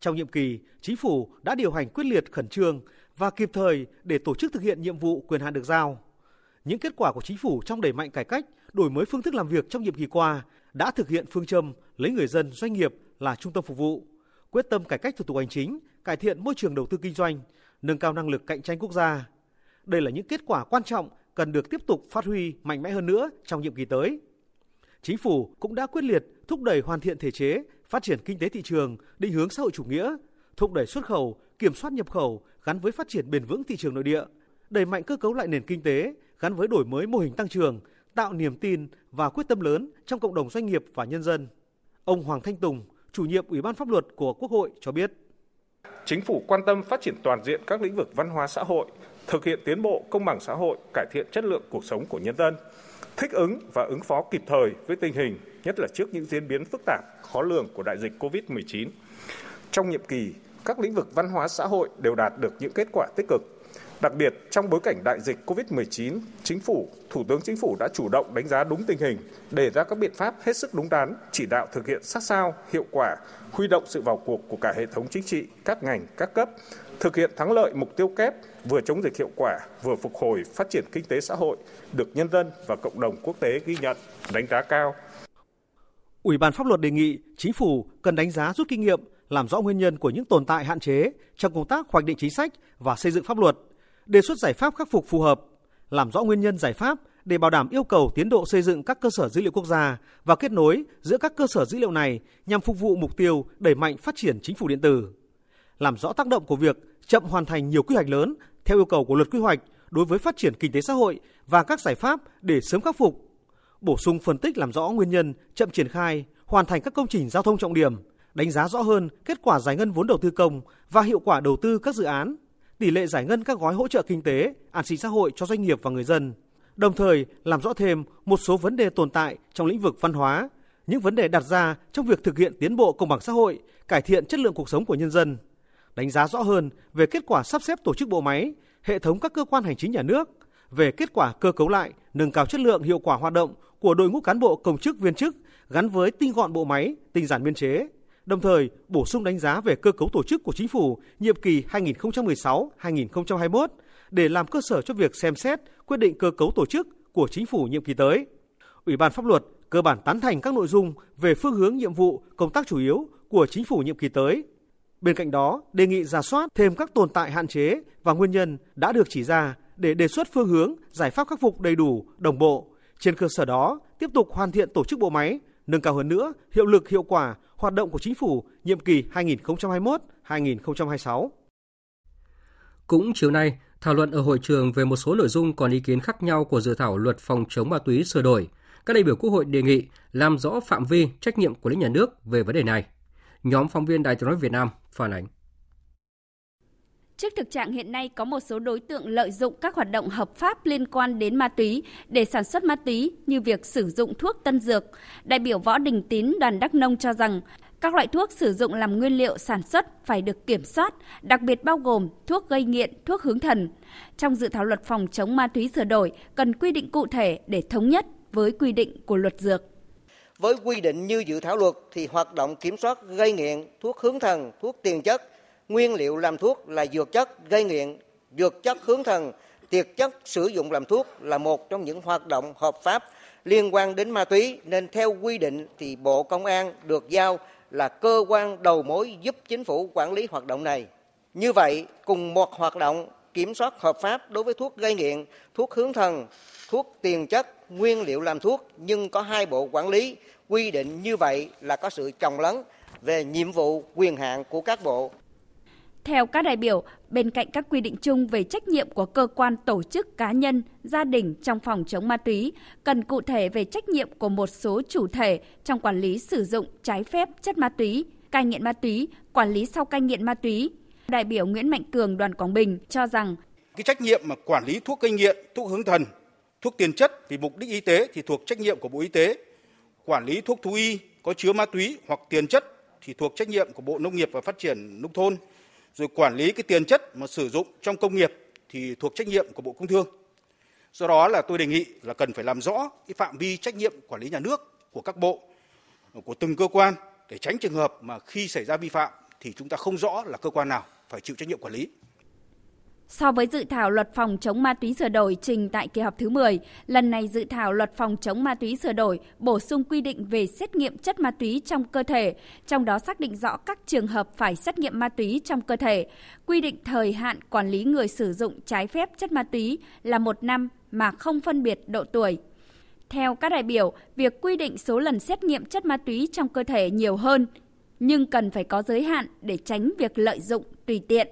Trong nhiệm kỳ, Chính phủ đã điều hành quyết liệt, khẩn trương và kịp thời để tổ chức thực hiện nhiệm vụ quyền hạn được giao. Những kết quả của Chính phủ trong đẩy mạnh cải cách, đổi mới phương thức làm việc trong nhiệm kỳ qua đã thực hiện phương châm lấy người dân, doanh nghiệp là trung tâm phục vụ, quyết tâm cải cách thủ tục hành chính, cải thiện môi trường đầu tư kinh doanh, nâng cao năng lực cạnh tranh quốc gia. Đây là những kết quả quan trọng cần được tiếp tục phát huy mạnh mẽ hơn nữa trong nhiệm kỳ tới. Chính phủ cũng đã quyết liệt thúc đẩy hoàn thiện thể chế, phát triển kinh tế thị trường, định hướng xã hội chủ nghĩa, thúc đẩy xuất khẩu, kiểm soát nhập khẩu gắn với phát triển bền vững thị trường nội địa, đẩy mạnh cơ cấu lại nền kinh tế gắn với đổi mới mô hình tăng trưởng, tạo niềm tin và quyết tâm lớn trong cộng đồng doanh nghiệp và nhân dân. Ông Hoàng Thanh Tùng, chủ nhiệm Ủy ban Pháp luật của Quốc hội cho biết. Chính phủ quan tâm phát triển toàn diện các lĩnh vực văn hóa xã hội, thực hiện tiến bộ công bằng xã hội, cải thiện chất lượng cuộc sống của nhân dân, thích ứng và ứng phó kịp thời với tình hình, nhất là trước những diễn biến phức tạp, khó lường của đại dịch cô vít mười chín. Trong nhiệm kỳ, các lĩnh vực văn hóa xã hội đều đạt được những kết quả tích cực. Đặc biệt, trong bối cảnh đại dịch cô vít mười chín, Chính phủ, Thủ tướng Chính phủ đã chủ động đánh giá đúng tình hình, đề ra các biện pháp hết sức đúng đắn, chỉ đạo thực hiện sát sao, hiệu quả, huy động sự vào cuộc của cả hệ thống chính trị, các ngành, các cấp, thực hiện thắng lợi mục tiêu kép vừa chống dịch hiệu quả, vừa phục hồi phát triển kinh tế xã hội, được nhân dân và cộng đồng quốc tế ghi nhận, đánh giá cao. Ủy ban Pháp luật đề nghị Chính phủ cần đánh giá rút kinh nghiệm, làm rõ nguyên nhân của những tồn tại hạn chế trong công tác hoạch định chính sách và xây dựng pháp luật, đề xuất giải pháp khắc phục phù hợp, làm rõ nguyên nhân giải pháp để bảo đảm yêu cầu tiến độ xây dựng các cơ sở dữ liệu quốc gia và kết nối giữa các cơ sở dữ liệu này nhằm phục vụ mục tiêu đẩy mạnh phát triển chính phủ điện tử. Làm rõ tác động của việc chậm hoàn thành nhiều quy hoạch lớn theo yêu cầu của Luật Quy hoạch đối với phát triển kinh tế xã hội và các giải pháp để sớm khắc phục. Bổ sung phân tích làm rõ nguyên nhân chậm triển khai, hoàn thành các công trình giao thông trọng điểm, đánh giá rõ hơn kết quả giải ngân vốn đầu tư công và hiệu quả đầu tư các dự án, tỷ lệ giải ngân các gói hỗ trợ kinh tế, an sinh xã hội cho doanh nghiệp và người dân. Đồng thời, làm rõ thêm một số vấn đề tồn tại trong lĩnh vực văn hóa, những vấn đề đặt ra trong việc thực hiện tiến bộ công bằng xã hội, cải thiện chất lượng cuộc sống của nhân dân. Đánh giá rõ hơn về kết quả sắp xếp tổ chức bộ máy, hệ thống các cơ quan hành chính nhà nước, về kết quả cơ cấu lại, nâng cao chất lượng hiệu quả hoạt động của đội ngũ cán bộ công chức viên chức gắn với tinh gọn bộ máy, tinh giản biên chế. Đồng thời, bổ sung đánh giá về cơ cấu tổ chức của Chính phủ nhiệm kỳ hai nghìn không trăm mười sáu đến hai nghìn không trăm hai mươi mốt để làm cơ sở cho việc xem xét quyết định cơ cấu tổ chức của Chính phủ nhiệm kỳ tới. Ủy ban Pháp luật cơ bản tán thành các nội dung về phương hướng nhiệm vụ công tác chủ yếu của Chính phủ nhiệm kỳ tới. Bên cạnh đó, đề nghị rà soát thêm các tồn tại hạn chế và nguyên nhân đã được chỉ ra để đề xuất phương hướng, giải pháp khắc phục đầy đủ, đồng bộ. Trên cơ sở đó, tiếp tục hoàn thiện tổ chức bộ máy, nâng cao hơn nữa hiệu lực hiệu quả hoạt động của Chính phủ nhiệm kỳ hai nghìn không trăm hai mươi mốt đến hai nghìn không trăm hai mươi sáu. Cũng chiều nay, thảo luận ở hội trường về một số nội dung còn ý kiến khác nhau của dự thảo Luật Phòng chống ma túy sửa đổi, các đại biểu Quốc hội đề nghị làm rõ phạm vi trách nhiệm của quản lý nhà nước về vấn đề này. Nhóm phóng viên Đài Tiếng nói Việt Nam phản ánh. Trước thực trạng hiện nay có một số đối tượng lợi dụng các hoạt động hợp pháp liên quan đến ma túy để sản xuất ma túy như việc sử dụng thuốc tân dược, đại biểu Võ Đình Tín đoàn Đắk Nông cho rằng các loại thuốc sử dụng làm nguyên liệu sản xuất phải được kiểm soát, đặc biệt bao gồm thuốc gây nghiện, thuốc hướng thần. Trong dự thảo Luật Phòng chống ma túy sửa đổi cần quy định cụ thể để thống nhất với quy định của Luật Dược. Với quy định như dự thảo luật thì hoạt động kiểm soát gây nghiện, thuốc hướng thần, thuốc tiền chất, nguyên liệu làm thuốc là dược chất gây nghiện, dược chất hướng thần tiệt chất sử dụng làm thuốc là một trong những hoạt động hợp pháp liên quan đến ma túy, nên theo quy định thì Bộ Công an được giao là cơ quan đầu mối giúp chính phủ quản lý hoạt động này. Như vậy, cùng một hoạt động kiểm soát hợp pháp đối với thuốc gây nghiện, thuốc hướng thần, thuốc tiền chất, nguyên liệu làm thuốc nhưng có hai bộ quản lý, quy định như vậy là có sự chồng lấn về nhiệm vụ quyền hạn của các bộ. Theo các đại biểu, bên cạnh các quy định chung về trách nhiệm của cơ quan, tổ chức, cá nhân, gia đình trong phòng chống ma túy, cần cụ thể về trách nhiệm của một số chủ thể trong quản lý sử dụng trái phép chất ma túy, cai nghiện ma túy, quản lý sau cai nghiện ma túy. Đại biểu Nguyễn Mạnh Cường, đoàn Quảng Bình cho rằng cái trách nhiệm mà quản lý thuốc gây nghiện, thuốc hướng thần, thuốc tiền chất vì mục đích y tế thì thuộc trách nhiệm của Bộ Y tế. Quản lý thuốc thú y có chứa ma túy hoặc tiền chất thì thuộc trách nhiệm của Bộ Nông nghiệp và Phát triển Nông thôn. Rồi quản lý cái tiền chất mà sử dụng trong công nghiệp thì thuộc trách nhiệm của Bộ Công Thương. Do đó là tôi đề nghị là cần phải làm rõ cái phạm vi trách nhiệm quản lý nhà nước của các bộ, của từng cơ quan để tránh trường hợp mà khi xảy ra vi phạm thì chúng ta không rõ là cơ quan nào phải chịu trách nhiệm quản lý. So với dự thảo luật phòng chống ma túy sửa đổi trình tại kỳ họp thứ mười, lần này dự thảo luật phòng chống ma túy sửa đổi bổ sung quy định về xét nghiệm chất ma túy trong cơ thể, trong đó xác định rõ các trường hợp phải xét nghiệm ma túy trong cơ thể, quy định thời hạn quản lý người sử dụng trái phép chất ma túy là một năm mà không phân biệt độ tuổi. Theo các đại biểu, việc quy định số lần xét nghiệm chất ma túy trong cơ thể nhiều hơn, nhưng cần phải có giới hạn để tránh việc lợi dụng tùy tiện.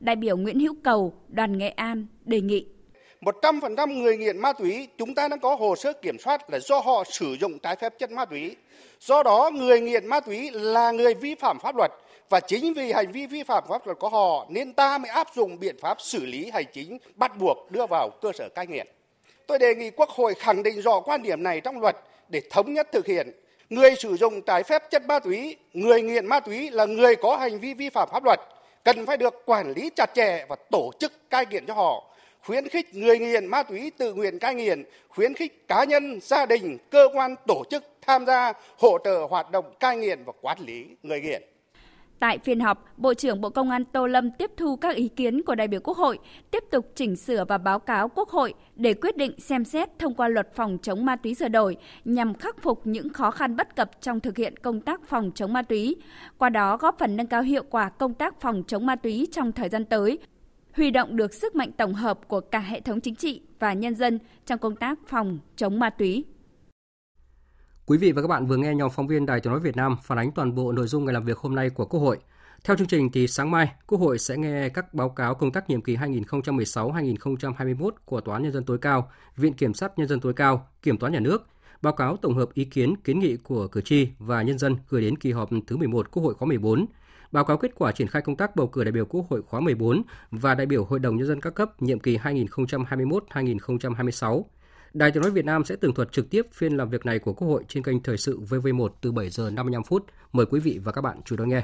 Đại biểu Nguyễn Hữu Cầu, đoàn Nghệ An đề nghị một trăm phần trăm người nghiện ma túy chúng ta đã có hồ sơ kiểm soát là do họ sử dụng trái phép chất ma túy. Do đó người nghiện ma túy là người vi phạm pháp luật, và chính vì hành vi vi phạm pháp luật của họ nên ta mới áp dụng biện pháp xử lý hành chính bắt buộc đưa vào cơ sở cai nghiện. Tôi đề nghị Quốc hội khẳng định rõ quan điểm này trong luật để thống nhất thực hiện. Người sử dụng trái phép chất ma túy, người nghiện ma túy là người có hành vi vi phạm pháp luật, cần phải được quản lý chặt chẽ và tổ chức cai nghiện cho họ, khuyến khích người nghiện ma túy tự nguyện cai nghiện, khuyến khích cá nhân, gia đình, cơ quan, tổ chức tham gia hỗ trợ hoạt động cai nghiện và quản lý người nghiện. Tại phiên họp, Bộ trưởng Bộ Công an Tô Lâm tiếp thu các ý kiến của đại biểu Quốc hội, tiếp tục chỉnh sửa và báo cáo Quốc hội để quyết định xem xét thông qua luật phòng chống ma túy sửa đổi nhằm khắc phục những khó khăn bất cập trong thực hiện công tác phòng chống ma túy, qua đó góp phần nâng cao hiệu quả công tác phòng chống ma túy trong thời gian tới, huy động được sức mạnh tổng hợp của cả hệ thống chính trị và nhân dân trong công tác phòng chống ma túy. Quý vị và các bạn vừa nghe nhóm phóng viên Đài Tiếng nói Việt Nam phản ánh toàn bộ nội dung ngày làm việc hôm nay của Quốc hội. Theo chương trình thì sáng mai, Quốc hội sẽ nghe các báo cáo công tác nhiệm kỳ hai nghìn không trăm mười sáu đến hai nghìn không trăm hai mươi mốt của Tòa án Nhân dân tối cao, Viện Kiểm sát Nhân dân tối cao, Kiểm toán nhà nước, báo cáo tổng hợp ý kiến kiến nghị của cử tri và nhân dân gửi đến kỳ họp thứ mười một Quốc hội khóa mười bốn, báo cáo kết quả triển khai công tác bầu cử đại biểu Quốc hội khóa mười bốn và đại biểu Hội đồng Nhân dân các cấp nhiệm kỳ hai nghìn không trăm hai mươi mốt đến hai nghìn không trăm hai mươi sáu. Đài Tiếng nói Việt Nam sẽ tường thuật trực tiếp phiên làm việc này của Quốc hội trên kênh Thời sự vê vê một từ bảy giờ năm mươi lăm phút. Mời quý vị và các bạn chú ý đón nghe.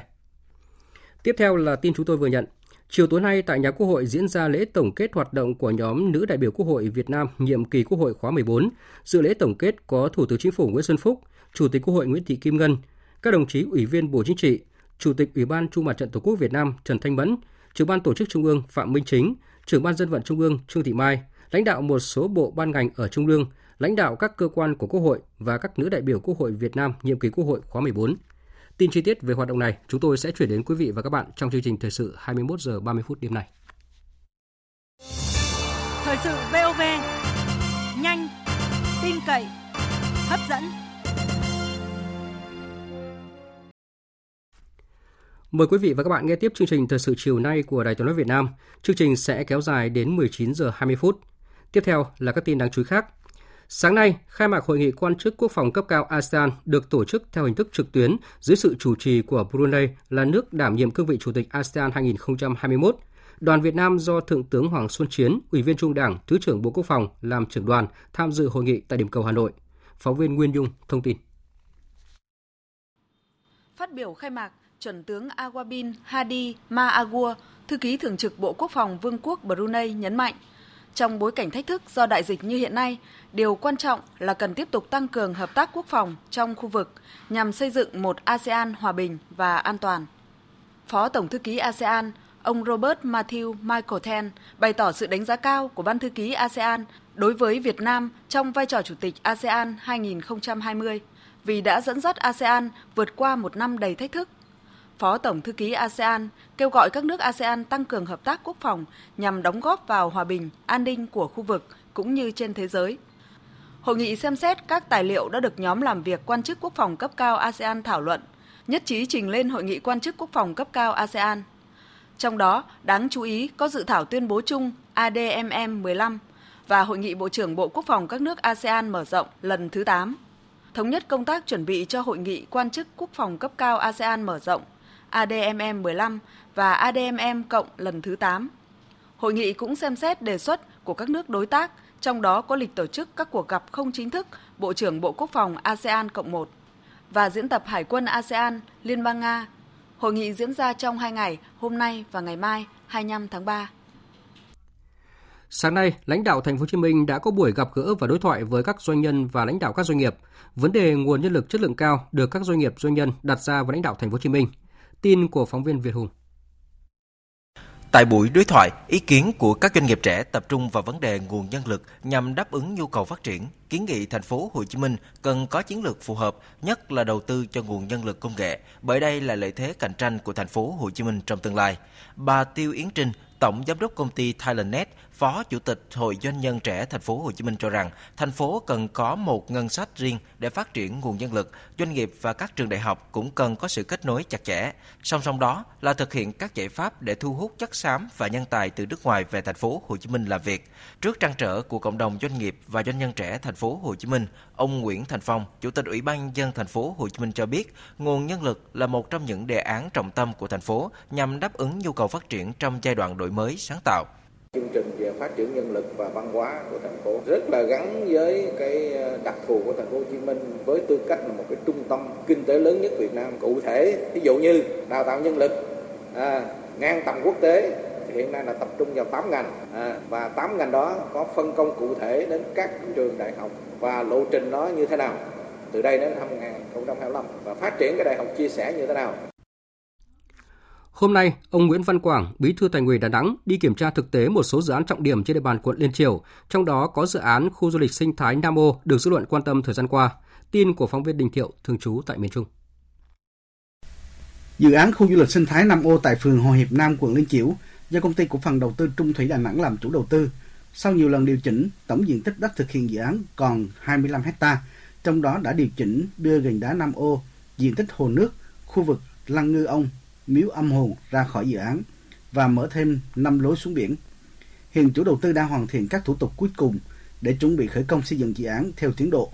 Tiếp theo là tin chúng tôi vừa nhận. Chiều tối nay tại nhà Quốc hội diễn ra lễ tổng kết hoạt động của nhóm nữ đại biểu Quốc hội Việt Nam nhiệm kỳ Quốc hội khóa mười bốn. Dự lễ tổng kết có Thủ tướng Chính phủ Nguyễn Xuân Phúc, Chủ tịch Quốc hội Nguyễn Thị Kim Ngân, các đồng chí Ủy viên Bộ Chính trị, Chủ tịch Ủy ban Trung ương Mặt trận Tổ quốc Việt Nam Trần Thanh Mẫn, Trưởng ban Tổ chức Trung ương Phạm Minh Chính, Trưởng ban Dân vận Trung ương Trương Thị Mai, lãnh đạo một số bộ ban ngành ở Trung ương, lãnh đạo các cơ quan của Quốc hội và các nữ đại biểu Quốc hội Việt Nam nhiệm kỳ Quốc hội khóa mười bốn. Tin chi tiết về hoạt động này chúng tôi sẽ chuyển đến quý vị và các bạn trong chương trình Thời sự hai mươi mốt giờ ba mươi phút đêm nay. Thời sự vê o vê, nhanh, tin cậy, hấp dẫn. Mời quý vị và các bạn nghe tiếp chương trình Thời sự chiều nay của Đài Tiếng nói Việt Nam. Chương trình sẽ kéo dài đến mười chín giờ hai mươi phút. Tiếp theo là các tin đáng chú ý khác. Sáng nay, khai mạc hội nghị quan chức quốc phòng cấp cao a sê an được tổ chức theo hình thức trực tuyến dưới sự chủ trì của Brunei là nước đảm nhiệm cương vị Chủ tịch a sê an hai nghìn không trăm hai mươi mốt. Đoàn Việt Nam do Thượng tướng Hoàng Xuân Chiến, Ủy viên Trung ương Đảng, Thứ trưởng Bộ Quốc phòng làm trưởng đoàn tham dự hội nghị tại Điểm cầu Hà Nội. Phóng viên Nguyên Dung thông tin. Phát biểu khai mạc, Chuẩn tướng Awabin Hadi Maagua, thư ký thường trực Bộ Quốc phòng Vương quốc Brunei nhấn mạnh, trong bối cảnh thách thức do đại dịch như hiện nay, điều quan trọng là cần tiếp tục tăng cường hợp tác quốc phòng trong khu vực nhằm xây dựng một a sê an hòa bình và an toàn. Phó Tổng thư ký a sê an, ông Robert Matthew Michael-Ten bày tỏ sự đánh giá cao của Ban thư ký a sê an đối với Việt Nam trong vai trò Chủ tịch a sê an hai không hai không vì đã dẫn dắt a sê an vượt qua một năm đầy thách thức. Phó Tổng thư ký a sê an kêu gọi các nước a sê an tăng cường hợp tác quốc phòng nhằm đóng góp vào hòa bình, an ninh của khu vực cũng như trên thế giới. Hội nghị xem xét các tài liệu đã được nhóm làm việc quan chức quốc phòng cấp cao a sê an thảo luận, nhất trí trình lên Hội nghị quan chức quốc phòng cấp cao a sê an. Trong đó, đáng chú ý có dự thảo tuyên bố chung A D M M mười lăm và Hội nghị Bộ trưởng Bộ Quốc phòng các nước a sê an mở rộng lần thứ tám. Thống nhất công tác chuẩn bị cho Hội nghị quan chức quốc phòng cấp cao a sê an mở rộng A D M M mười lăm và A D M M cộng lần thứ tám. Hội nghị cũng xem xét đề xuất của các nước đối tác, trong đó có lịch tổ chức các cuộc gặp không chính thức Bộ trưởng Bộ Quốc phòng a sê an cộng một và diễn tập Hải quân a sê an Liên bang Nga. Hội nghị diễn ra trong hai ngày, hôm nay và ngày mai, hai mươi lăm tháng ba. Sáng nay, lãnh đạo Thành phố Hồ Chí Minh đã có buổi gặp gỡ và đối thoại với các doanh nhân và lãnh đạo các doanh nghiệp. Vấn đề nguồn nhân lực chất lượng cao được các doanh nghiệp doanh nhân đặt ra với lãnh đạo Thành phố Hồ Chí Minh. Tin của phóng viên Việt Hùng. Tại buổi đối thoại, ý kiến của các doanh nghiệp trẻ tập trung vào vấn đề nguồn nhân lực nhằm đáp ứng nhu cầu phát triển, kiến nghị Thành phố Hồ Chí Minh cần có chiến lược phù hợp, nhất là đầu tư cho nguồn nhân lực công nghệ, bởi đây là lợi thế cạnh tranh của Thành phố Hồ Chí Minh trong tương lai. Bà Tiêu Yến Trinh, Tổng giám đốc công ty Thailandnet, Phó Chủ tịch Hội Doanh nhân trẻ Thành phố Hồ Chí Minh cho rằng thành phố cần có một ngân sách riêng để phát triển nguồn nhân lực, doanh nghiệp và các trường đại học cũng cần có sự kết nối chặt chẽ. Song song đó là thực hiện các giải pháp để thu hút chất xám và nhân tài từ nước ngoài về Thành phố Hồ Chí Minh làm việc. Trước trăn trở của cộng đồng doanh nghiệp và doanh nhân trẻ Thành phố Hồ Chí Minh, ông Nguyễn Thành Phong, Chủ tịch Ủy ban nhân dân Thành phố Hồ Chí Minh cho biết, nguồn nhân lực là một trong những đề án trọng tâm của thành phố nhằm đáp ứng nhu cầu phát triển trong giai đoạn đổi mới sáng tạo. Chương trình về phát triển nhân lực và văn hóa của thành phố rất là gắn với cái đặc thù của Thành phố Hồ Chí Minh với tư cách là một cái trung tâm kinh tế lớn nhất Việt Nam. Cụ thể, ví dụ như đào tạo nhân lực à, ngang tầm quốc tế hiện nay là tập trung vào tám ngành à, và tám ngành đó có phân công cụ thể đến các trường đại học và lộ trình nó như thế nào từ đây đến hai không hai lăm và phát triển cái đại học chia sẻ như thế nào. Hôm nay, ông Nguyễn Văn Quảng, Bí thư Thành ủy Đà Nẵng đi kiểm tra thực tế một số dự án trọng điểm trên địa bàn quận Liên Triều, trong đó có dự án khu du lịch sinh thái Nam Ô được dư luận quan tâm thời gian qua. Tin của phóng viên Đình Thiệu, thường trú tại miền Trung. Dự án khu du lịch sinh thái Nam Ô tại phường Hòa Hiệp Nam, quận Liên Chiểu do Công ty Cổ phần Đầu tư Trung Thủy Đà Nẵng làm chủ đầu tư. Sau nhiều lần điều chỉnh, tổng diện tích đất thực hiện dự án còn hai mươi lăm héc ta, trong đó đã điều chỉnh đưa gành đá Nam Ô, diện tích hồ nước, khu vực Lăng Ngư Ông, Miếu Âm Hồn ra khỏi dự án và mở thêm năm lối xuống biển. Hiện chủ đầu tư đang hoàn thiện các thủ tục cuối cùng để chuẩn bị khởi công xây dựng dự án theo tiến độ.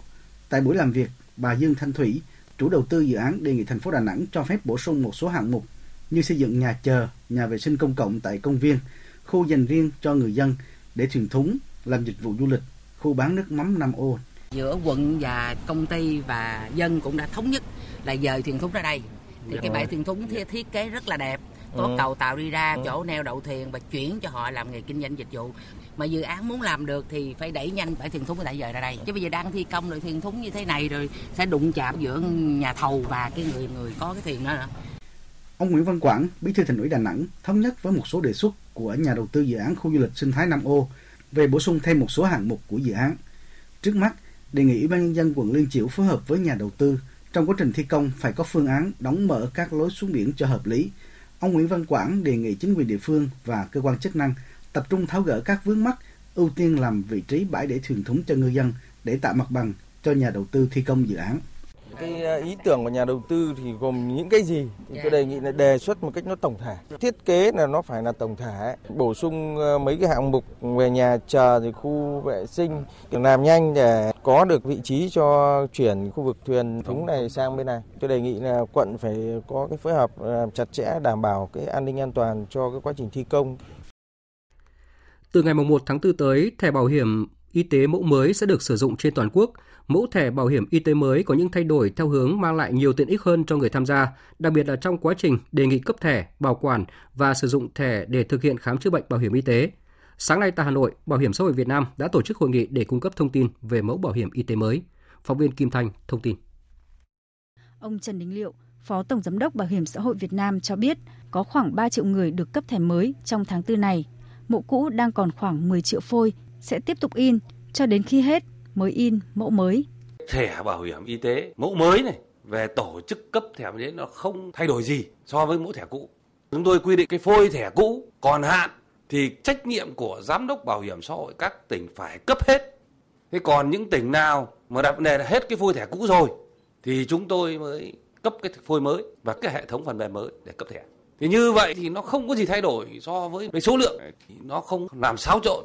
Tại buổi làm việc, bà Dương Thanh Thủy, chủ đầu tư dự án đề nghị thành phố Đà Nẵng cho phép bổ sung một số hạng mục như xây dựng nhà chờ, nhà vệ sinh công cộng tại công viên, khu dành riêng cho người dân để thuyền thúng, làm dịch vụ du lịch, khu bán nước mắm Nam Ô. Giữa quận và công ty và dân cũng đã thống nhất là dời thuyền thúng ra đây. Thì cái bãi thuyền thúng thiết kế rất là đẹp, có cầu tạo đi ra chỗ neo đậu thuyền và chuyển cho họ làm nghề kinh doanh dịch vụ. Mà dự án muốn làm được thì phải đẩy nhanh bãi thuyền thúng tại giờ ra đây. Chứ bây giờ đang thi công rồi thuyền thúng như thế này rồi sẽ đụng chạm giữa nhà thầu và cái người người có cái thuyền đó nữa. Ông Nguyễn Văn Quảng, Bí thư Thành ủy Đà Nẵng thống nhất với một số đề xuất của nhà đầu tư dự án khu du lịch sinh thái Nam Ô về bổ sung thêm một số hạng mục của dự án. Trước mắt, đề nghị Ủy ban nhân dân quận Liên Chiểu phối hợp với nhà đầu tư trong quá trình thi công phải có phương án đóng mở các lối xuống biển cho hợp lý. Ông Nguyễn Văn Quảng đề nghị chính quyền địa phương và cơ quan chức năng tập trung tháo gỡ các vướng mắc, ưu tiên làm vị trí bãi để thuyền thúng cho ngư dân để tạo mặt bằng cho nhà đầu tư thi công dự án. Cái ý tưởng của nhà đầu tư thì gồm những cái gì? Thì tôi đề nghị là đề xuất một cách nó tổng thể. Thiết kế là nó phải là tổng thể, bổ sung mấy cái hạng mục về nhà chờ thì khu vệ sinh, làm nhanh để có được vị trí cho chuyển khu vực thuyền thúng này sang bên này. Tôi đề nghị là quận phải có cái phối hợp chặt chẽ đảm bảo cái an ninh an toàn cho cái quá trình thi công. Từ ngày mùng một tháng tư tới, thẻ bảo hiểm y tế mẫu mới sẽ được sử dụng trên toàn quốc. Mẫu thẻ bảo hiểm y tế mới có những thay đổi theo hướng mang lại nhiều tiện ích hơn cho người tham gia, đặc biệt là trong quá trình đề nghị cấp thẻ, bảo quản và sử dụng thẻ để thực hiện khám chữa bệnh bảo hiểm y tế. Sáng nay tại Hà Nội, Bảo hiểm xã hội Việt Nam đã tổ chức hội nghị để cung cấp thông tin về mẫu bảo hiểm y tế mới. Phóng viên Kim Thanh thông tin. Ông Trần Đình Liệu, Phó Tổng Giám đốc Bảo hiểm xã hội Việt Nam cho biết, có khoảng ba triệu người được cấp thẻ mới trong tháng tư này. Mẫu cũ đang còn khoảng mười triệu phôi sẽ tiếp tục in cho đến khi hết mới in mẫu mới. Thẻ bảo hiểm y tế mẫu mới này về tổ chức cấp thẻ y tế nó không thay đổi gì so với mẫu thẻ cũ. Chúng tôi quy định cái phôi thẻ cũ còn hạn thì trách nhiệm của giám đốc bảo hiểm xã hội các tỉnh phải cấp hết. Thế còn những tỉnh nào mà đặt vấn đề là hết cái phôi thẻ cũ rồi thì chúng tôi mới cấp cái phôi mới và cái hệ thống phần mềm mới để cấp thẻ. Thì như vậy thì nó không có gì thay đổi so với cái số lượng, nó không làm xáo trộn.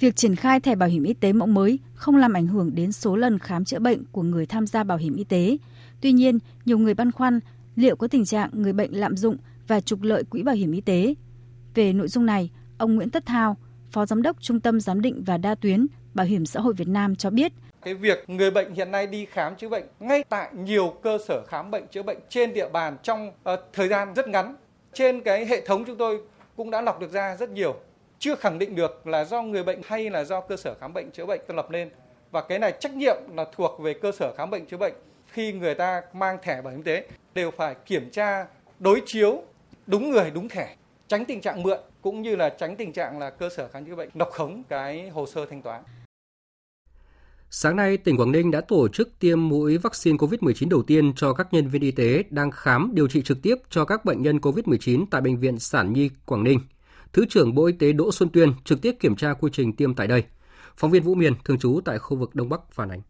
Việc triển khai thẻ bảo hiểm y tế mẫu mới không làm ảnh hưởng đến số lần khám chữa bệnh của người tham gia bảo hiểm y tế. Tuy nhiên, nhiều người băn khoăn liệu có tình trạng người bệnh lạm dụng và trục lợi quỹ bảo hiểm y tế. Về nội dung này, ông Nguyễn Tất Thao, Phó Giám đốc Trung tâm Giám định và Đa tuyến Bảo hiểm xã hội Việt Nam cho biết, cái việc người bệnh hiện nay đi khám chữa bệnh ngay tại nhiều cơ sở khám bệnh chữa bệnh trên địa bàn trong uh, thời gian rất ngắn. Trên cái hệ thống chúng tôi cũng đã lọc được ra rất nhiều. Chưa khẳng định được là do người bệnh hay là do cơ sở khám bệnh chữa bệnh lập nên. Và cái này trách nhiệm là thuộc về cơ sở khám bệnh chữa bệnh. Khi người ta mang thẻ bảo hiểm y tế đều phải kiểm tra đối chiếu đúng người đúng thẻ, tránh tình trạng mượn cũng như là tránh tình trạng là cơ sở khám chữa bệnh nộp khống cái hồ sơ thanh toán. Sáng nay, tỉnh Quảng Ninh đã tổ chức tiêm mũi vaccine covid mười chín đầu tiên cho các nhân viên y tế đang khám điều trị trực tiếp cho các bệnh nhân covid mười chín tại Bệnh viện Sản Nhi Quảng Ninh. Thứ trưởng Bộ Y tế Đỗ Xuân Tuyên trực tiếp kiểm tra quy trình tiêm tại đây. Phóng viên Vũ Miền, thường trú tại khu vực Đông Bắc phản ánh.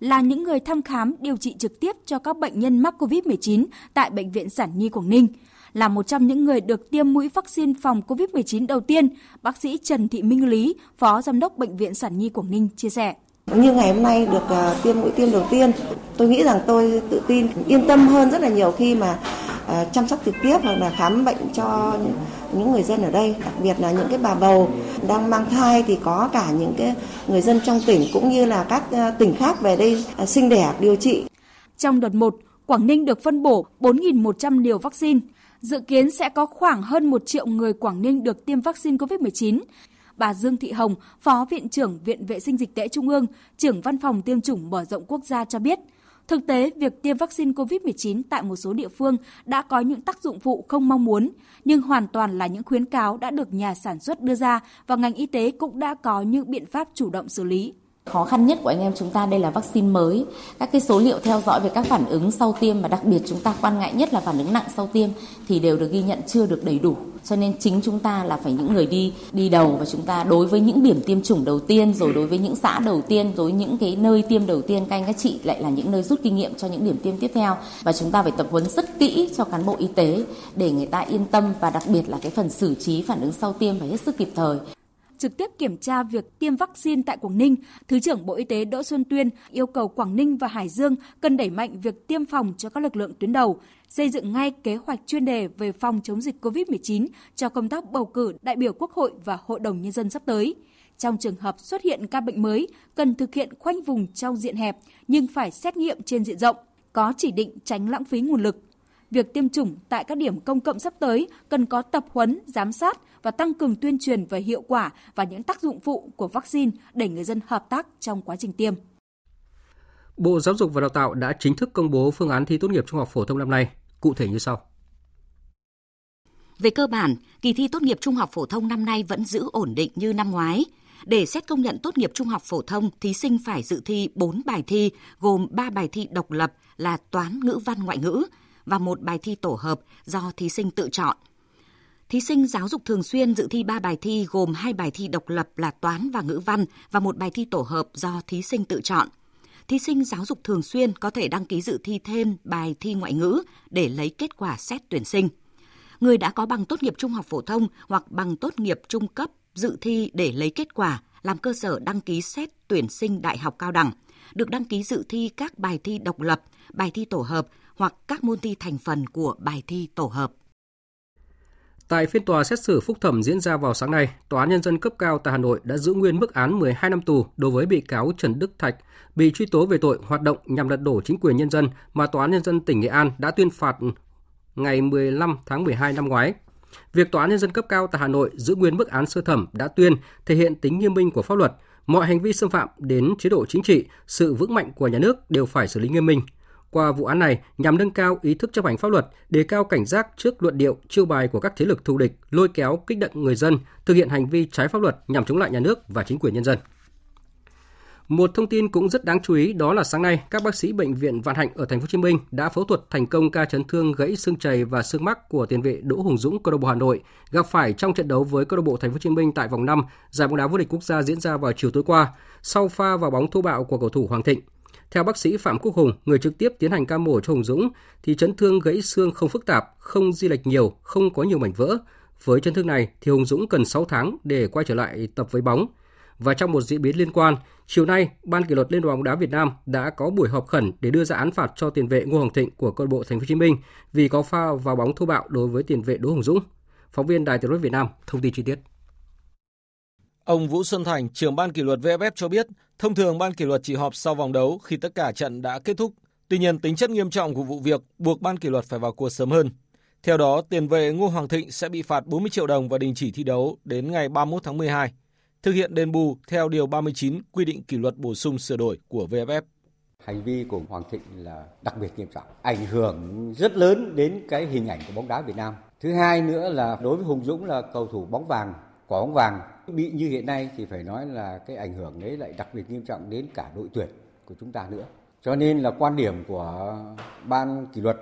Là những người thăm khám điều trị trực tiếp cho các bệnh nhân mắc covid mười chín tại Bệnh viện Sản Nhi Quảng Ninh. Là một trong những người được tiêm mũi vaccine phòng covid mười chín đầu tiên, bác sĩ Trần Thị Minh Lý, Phó Giám đốc Bệnh viện Sản Nhi Quảng Ninh chia sẻ. Như ngày hôm nay được uh, tiêm mũi tiêm đầu tiên, tôi nghĩ rằng tôi tự tin, yên tâm hơn rất là nhiều khi mà uh, chăm sóc trực tiếp hoặc là khám bệnh cho những người dân ở đây, đặc biệt là những cái bà bầu đang mang thai thì có cả những cái người dân trong tỉnh cũng như là các uh, tỉnh khác về đây uh, sinh đẻ điều trị. Trong đợt một, Quảng Ninh được phân bổ bốn nghìn một trăm liều vaccine. Dự kiến sẽ có khoảng hơn một triệu người Quảng Ninh được tiêm vaccine covid mười chín. Bà Dương Thị Hồng, Phó Viện trưởng Viện Vệ sinh Dịch tễ Trung ương, trưởng Văn phòng Tiêm chủng Mở rộng Quốc gia cho biết, thực tế việc tiêm vaccine covid mười chín tại một số địa phương đã có những tác dụng phụ không mong muốn, nhưng hoàn toàn là những khuyến cáo đã được nhà sản xuất đưa ra và ngành y tế cũng đã có những biện pháp chủ động xử lý. Khó khăn nhất của anh em chúng ta đây là vaccine mới, các cái số liệu theo dõi về các phản ứng sau tiêm và đặc biệt chúng ta quan ngại nhất là phản ứng nặng sau tiêm thì đều được ghi nhận chưa được đầy đủ. Cho nên chính chúng ta là phải những người đi đi đầu và chúng ta đối với những điểm tiêm chủng đầu tiên rồi đối với những xã đầu tiên rồi những cái nơi tiêm đầu tiên các anh các chị lại là những nơi rút kinh nghiệm cho những điểm tiêm tiếp theo và chúng ta phải tập huấn rất kỹ cho cán bộ y tế để người ta yên tâm và đặc biệt là cái phần xử trí phản ứng sau tiêm phải hết sức kịp thời. Trực tiếp kiểm tra việc tiêm vaccine tại Quảng Ninh, Thứ trưởng Bộ Y tế Đỗ Xuân Tuyên yêu cầu Quảng Ninh và Hải Dương cần đẩy mạnh việc tiêm phòng cho các lực lượng tuyến đầu, xây dựng ngay kế hoạch chuyên đề về phòng chống dịch covid mười chín cho công tác bầu cử đại biểu Quốc hội và Hội đồng Nhân dân sắp tới. Trong trường hợp xuất hiện ca bệnh mới, cần thực hiện khoanh vùng trong diện hẹp nhưng phải xét nghiệm trên diện rộng, có chỉ định tránh lãng phí nguồn lực. Việc tiêm chủng tại các điểm công cộng sắp tới cần có tập huấn, giám sát và tăng cường tuyên truyền về hiệu quả và những tác dụng phụ của vaccine để người dân hợp tác trong quá trình tiêm. Bộ Giáo dục và Đào tạo đã chính thức công bố phương án thi tốt nghiệp trung học phổ thông năm nay, cụ thể như sau. Về cơ bản, kỳ thi tốt nghiệp trung học phổ thông năm nay vẫn giữ ổn định như năm ngoái. Để xét công nhận tốt nghiệp trung học phổ thông, thí sinh phải dự thi bốn bài thi, gồm ba bài thi độc lập là toán, ngữ văn, ngoại ngữ, và một bài thi tổ hợp do thí sinh tự chọn. Thí sinh giáo dục thường xuyên dự thi ba bài thi gồm hai bài thi độc lập là toán và ngữ văn và một bài thi tổ hợp do thí sinh tự chọn. Thí sinh giáo dục thường xuyên có thể đăng ký dự thi thêm bài thi ngoại ngữ để lấy kết quả xét tuyển sinh. Người đã có bằng tốt nghiệp trung học phổ thông hoặc bằng tốt nghiệp trung cấp dự thi để lấy kết quả làm cơ sở đăng ký xét tuyển sinh đại học cao đẳng, được đăng ký dự thi các bài thi độc lập, bài thi tổ hợp hoặc các môn thi thành phần của bài thi tổ hợp. Tại phiên tòa xét xử phúc thẩm diễn ra vào sáng nay, Tòa án Nhân dân cấp cao tại Hà Nội đã giữ nguyên mức án mười hai năm tù đối với bị cáo Trần Đức Thạch bị truy tố về tội hoạt động nhằm lật đổ chính quyền nhân dân mà Tòa án Nhân dân tỉnh Nghệ An đã tuyên phạt ngày mười lăm tháng mười hai năm ngoái. Việc Tòa án Nhân dân cấp cao tại Hà Nội giữ nguyên mức án sơ thẩm đã tuyên thể hiện tính nghiêm minh của pháp luật. Mọi hành vi xâm phạm đến chế độ chính trị, sự vững mạnh của nhà nước đều phải xử lý nghiêm minh. qua vụ án này nhằm nâng cao ý thức chấp hành pháp luật, đề cao cảnh giác trước luận điệu chiêu bài của các thế lực thù địch lôi kéo kích động người dân thực hiện hành vi trái pháp luật nhằm chống lại nhà nước và chính quyền nhân dân. Một thông tin cũng rất đáng chú ý đó là sáng nay, các bác sĩ bệnh viện Vạn Hạnh ở thành phố Hồ Chí Minh đã phẫu thuật thành công ca chấn thương gãy xương chày và xương mắc của tiền vệ Đỗ Hùng Dũng câu lạc bộ Hà Nội gặp phải trong trận đấu với câu lạc bộ thành phố Hồ Chí Minh tại vòng năm giải bóng đá vô địch quốc gia diễn ra vào chiều tối qua sau pha vào bóng thô bạo của cầu thủ Hoàng Thịnh. Theo bác sĩ Phạm Quốc Hùng, người trực tiếp tiến hành ca mổ cho Hùng Dũng thì chấn thương gãy xương không phức tạp, không di lệch nhiều, không có nhiều mảnh vỡ. Với chấn thương này thì Hùng Dũng cần sáu tháng để quay trở lại tập với bóng. Và trong một diễn biến liên quan, chiều nay, Ban Kỷ luật Liên đoàn bóng đá Việt Nam đã có buổi họp khẩn để đưa ra án phạt cho tiền vệ Ngô Hoàng Thịnh của câu lạc bộ Thành phố Hồ Chí Minh vì có pha vào bóng thô bạo đối với tiền vệ Đỗ Hùng Dũng. Phóng viên Đài Tiếng nói Việt Nam thông tin chi tiết. Ông Vũ Xuân Thành, trưởng Ban Kỷ luật vê ép ép cho biết, thông thường Ban Kỷ luật chỉ họp sau vòng đấu khi tất cả trận đã kết thúc. Tuy nhiên, tính chất nghiêm trọng của vụ việc buộc Ban Kỷ luật phải vào cuộc sớm hơn. Theo đó, tiền vệ Ngô Hoàng Thịnh sẽ bị phạt bốn mươi triệu đồng và đình chỉ thi đấu đến ngày ba mươi mốt tháng mười hai. Thực hiện đền bù theo điều ba mươi chín quy định kỷ luật bổ sung sửa đổi của vê ép ép. Hành vi của Hoàng Thịnh là đặc biệt nghiêm trọng, ảnh hưởng rất lớn đến cái hình ảnh của bóng đá Việt Nam. Thứ hai nữa là đối với Hùng Dũng là cầu thủ bóng vàng, quả bóng vàng bị như hiện nay thì phải nói là cái ảnh hưởng đấy lại đặc biệt nghiêm trọng đến cả đội tuyển của chúng ta nữa. Cho nên là quan điểm của Ban Kỷ luật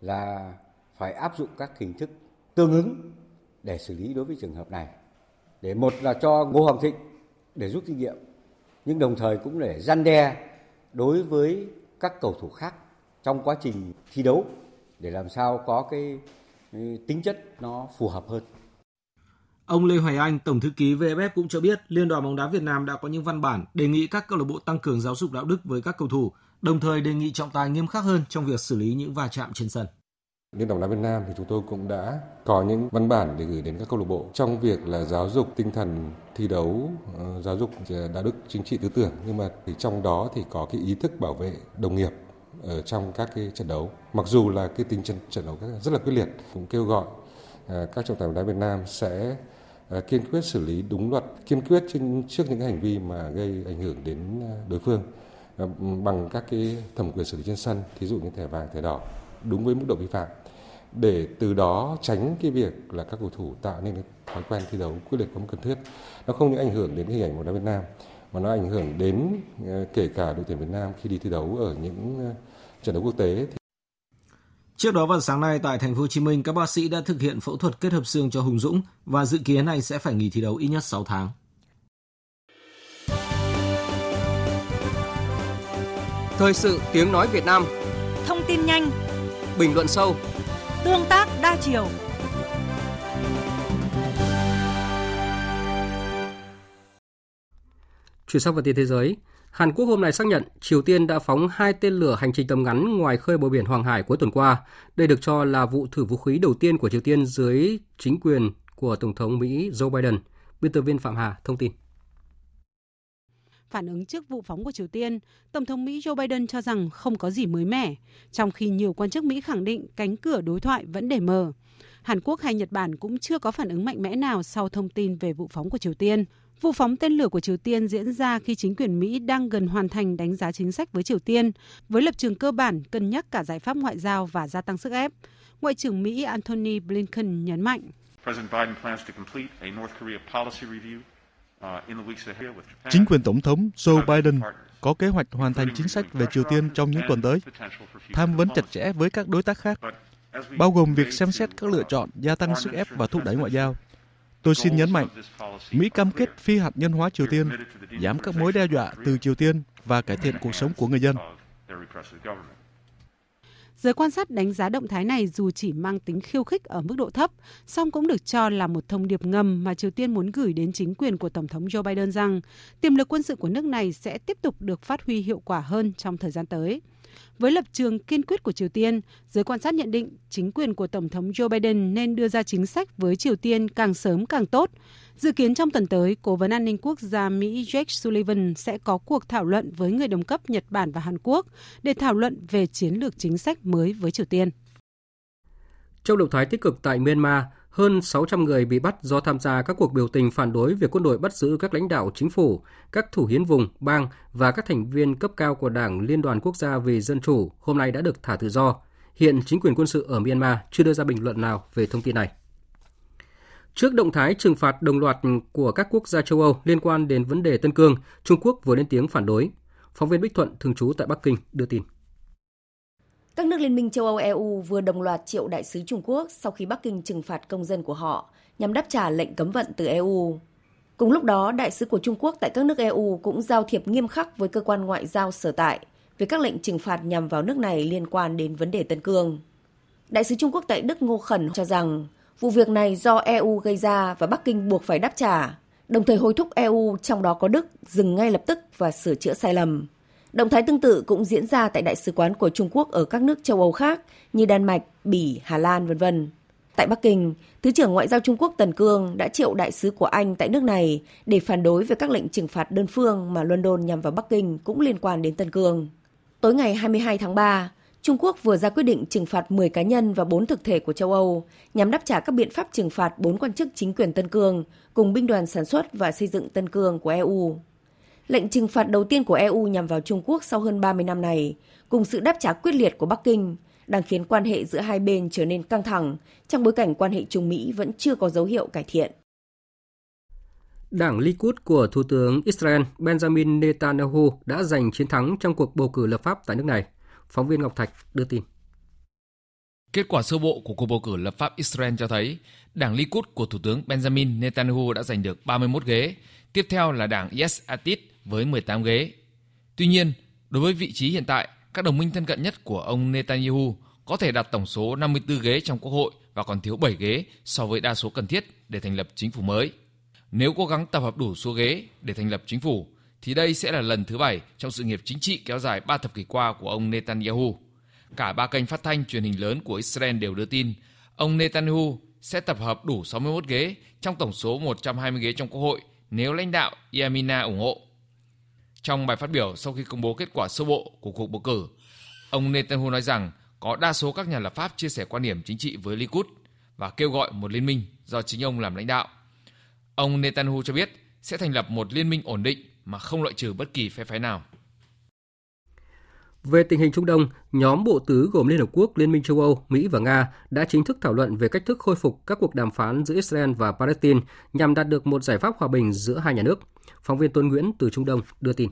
là phải áp dụng các hình thức tương ứng để xử lý đối với trường hợp này. Để một là cho Ngô Hoàng Thịnh để rút kinh nghiệm, nhưng đồng thời cũng để răn đe đối với các cầu thủ khác trong quá trình thi đấu để làm sao có cái tính chất nó phù hợp hơn. Ông Lê Hoài Anh, Tổng thư ký vê ép ép cũng cho biết Liên đoàn bóng đá Việt Nam đã có những văn bản đề nghị các câu lạc bộ tăng cường giáo dục đạo đức với các cầu thủ, đồng thời đề nghị trọng tài nghiêm khắc hơn trong việc xử lý những va chạm trên sân. Liên đoàn bóng đá Việt Nam thì chúng tôi cũng đã có những văn bản để gửi đến các câu lạc bộ trong việc là giáo dục tinh thần thi đấu, giáo dục đạo đức chính trị tư tưởng, nhưng mà thì trong đó thì có cái ý thức bảo vệ đồng nghiệp ở trong các cái trận đấu. Mặc dù là cái tính trận đấu rất là quyết liệt, cũng kêu gọi các trọng tài bóng đá Việt Nam sẽ kiên quyết xử lý đúng luật, kiên quyết trước những hành vi mà gây ảnh hưởng đến đối phương bằng các cái thẩm quyền xử lý trên sân, thí dụ như thẻ vàng, thẻ đỏ đúng với mức độ vi phạm, để từ đó tránh cái việc là các cầu thủ tạo nên thói quen thi đấu quyết liệt không cần thiết. Nó không những ảnh hưởng đến hình ảnh bóng đá Việt Nam mà nó ảnh hưởng đến kể cả đội tuyển Việt Nam khi đi thi đấu ở những trận đấu quốc tế. Trước đó vào sáng nay tại thành phố Hồ Chí Minh, các bác sĩ đã thực hiện phẫu thuật kết hợp xương cho Hùng Dũng và dự kiến anh sẽ phải nghỉ thi đấu ít nhất sáu tháng. Thời sự Tiếng nói Việt Nam, thông tin nhanh, bình luận sâu, tương tác đa chiều. Chuyển sang phần tin thế giới, Hàn Quốc hôm nay xác nhận Triều Tiên đã phóng hai tên lửa hành trình tầm ngắn ngoài khơi bờ biển Hoàng Hải cuối tuần qua. Đây được cho là vụ thử vũ khí đầu tiên của Triều Tiên dưới chính quyền của Tổng thống Mỹ Joe Biden. Biên tập viên Phạm Hà thông tin. Phản ứng trước vụ phóng của Triều Tiên, Tổng thống Mỹ Joe Biden cho rằng không có gì mới mẻ, trong khi nhiều quan chức Mỹ khẳng định cánh cửa đối thoại vẫn để mở. Hàn Quốc hay Nhật Bản cũng chưa có phản ứng mạnh mẽ nào sau thông tin về vụ phóng của Triều Tiên. Vụ phóng tên lửa của Triều Tiên diễn ra khi chính quyền Mỹ đang gần hoàn thành đánh giá chính sách với Triều Tiên, với lập trường cơ bản cân nhắc cả giải pháp ngoại giao và gia tăng sức ép. Ngoại trưởng Mỹ Antony Blinken nhấn mạnh. Chính quyền Tổng thống Joe Biden có kế hoạch hoàn thành chính sách về Triều Tiên trong những tuần tới, tham vấn chặt chẽ với các đối tác khác, bao gồm việc xem xét các lựa chọn gia tăng sức ép và thúc đẩy ngoại giao. Tôi xin nhấn mạnh, Mỹ cam kết phi hạt nhân hóa Triều Tiên, giảm các mối đe dọa từ Triều Tiên và cải thiện cuộc sống của người dân. Giới quan sát đánh giá động thái này dù chỉ mang tính khiêu khích ở mức độ thấp, song cũng được cho là một thông điệp ngầm mà Triều Tiên muốn gửi đến chính quyền của Tổng thống Joe Biden rằng tiềm lực quân sự của nước này sẽ tiếp tục được phát huy hiệu quả hơn trong thời gian tới. Với lập trường kiên quyết của Triều Tiên, giới quan sát nhận định chính quyền của Tổng thống Joe Biden nên đưa ra chính sách với Triều Tiên càng sớm càng tốt. Dự kiến trong tuần tới, Cố vấn An ninh Quốc gia Mỹ Jake Sullivan sẽ có cuộc thảo luận với người đồng cấp Nhật Bản và Hàn Quốc để thảo luận về chiến lược chính sách mới với Triều Tiên. Trong động thái tích cực tại Myanmar, hơn sáu trăm người bị bắt do tham gia các cuộc biểu tình phản đối việc quân đội bắt giữ các lãnh đạo chính phủ, các thủ hiến vùng, bang và các thành viên cấp cao của Đảng Liên đoàn Quốc gia vì Dân chủ hôm nay đã được thả tự do. Hiện chính quyền quân sự ở Myanmar chưa đưa ra bình luận nào về thông tin này. Trước động thái trừng phạt đồng loạt của các quốc gia châu Âu liên quan đến vấn đề Tân Cương, Trung Quốc vừa lên tiếng phản đối. Phóng viên Bích Thuận thường trú tại Bắc Kinh đưa tin. Các nước Liên minh châu Âu E U vừa đồng loạt triệu đại sứ Trung Quốc sau khi Bắc Kinh trừng phạt công dân của họ nhằm đáp trả lệnh cấm vận từ E U. Cùng lúc đó, đại sứ của Trung Quốc tại các nước E U cũng giao thiệp nghiêm khắc với cơ quan ngoại giao sở tại về các lệnh trừng phạt nhằm vào nước này liên quan đến vấn đề Tân Cương. Đại sứ Trung Quốc tại Đức Ngô Khẩn cho rằng vụ việc này do E U gây ra và Bắc Kinh buộc phải đáp trả, đồng thời hối thúc E U, trong đó có Đức, dừng ngay lập tức và sửa chữa sai lầm. Động thái tương tự cũng diễn ra tại đại sứ quán của Trung Quốc ở các nước châu Âu khác như Đan Mạch, Bỉ, Hà Lan, vân vân. Tại Bắc Kinh, Thứ trưởng Ngoại giao Trung Quốc Tân Cương đã triệu đại sứ của Anh tại nước này để phản đối về các lệnh trừng phạt đơn phương mà London nhằm vào Bắc Kinh cũng liên quan đến Tân Cương. Tối ngày hai mươi hai tháng ba, Trung Quốc vừa ra quyết định trừng phạt mười cá nhân và bốn thực thể của châu Âu nhằm đáp trả các biện pháp trừng phạt bốn quan chức chính quyền Tân Cương cùng binh đoàn sản xuất và xây dựng Tân Cương của E U. Lệnh trừng phạt đầu tiên của E U nhằm vào Trung Quốc sau hơn ba mươi năm này, cùng sự đáp trả quyết liệt của Bắc Kinh, đang khiến quan hệ giữa hai bên trở nên căng thẳng trong bối cảnh quan hệ Trung Mỹ vẫn chưa có dấu hiệu cải thiện. Đảng Likud của Thủ tướng Israel Benjamin Netanyahu đã giành chiến thắng trong cuộc bầu cử lập pháp tại nước này. Phóng viên Ngọc Thạch đưa tin. Kết quả sơ bộ của cuộc bầu cử lập pháp Israel cho thấy đảng Likud của Thủ tướng Benjamin Netanyahu đã giành được ba mươi mốt ghế, tiếp theo là đảng Yes Atid với mười tám ghế. Tuy nhiên, đối với vị trí hiện tại, các đồng minh thân cận nhất của ông Netanyahu có thể đạt tổng số năm mươi tư ghế trong Quốc hội và còn thiếu bảy ghế so với đa số cần thiết để thành lập chính phủ mới. Nếu cố gắng tập hợp đủ số ghế để thành lập chính phủ, thì đây sẽ là lần thứ bảy trong sự nghiệp chính trị kéo dài ba thập kỷ qua của ông Netanyahu. Cả ba kênh phát thanh truyền hình lớn của Israel đều đưa tin ông Netanyahu sẽ tập hợp đủ sáu mươi mốt ghế trong tổng số một trăm hai mươi ghế trong Quốc hội nếu lãnh đạo Yamina ủng hộ. Trong bài phát biểu sau khi công bố kết quả sơ bộ của cuộc bầu cử, ông Netanyahu nói rằng có đa số các nhà lập pháp chia sẻ quan điểm chính trị với Likud và kêu gọi một liên minh do chính ông làm lãnh đạo. Ông Netanyahu cho biết sẽ thành lập một liên minh ổn định mà không loại trừ bất kỳ phe phái nào. Về tình hình Trung Đông, nhóm bộ tứ gồm Liên Hợp Quốc, Liên minh châu Âu, Mỹ và Nga đã chính thức thảo luận về cách thức khôi phục các cuộc đàm phán giữa Israel và Palestine nhằm đạt được một giải pháp hòa bình giữa hai nhà nước. Phóng viên Tôn Nguyễn từ Trung Đông đưa tin.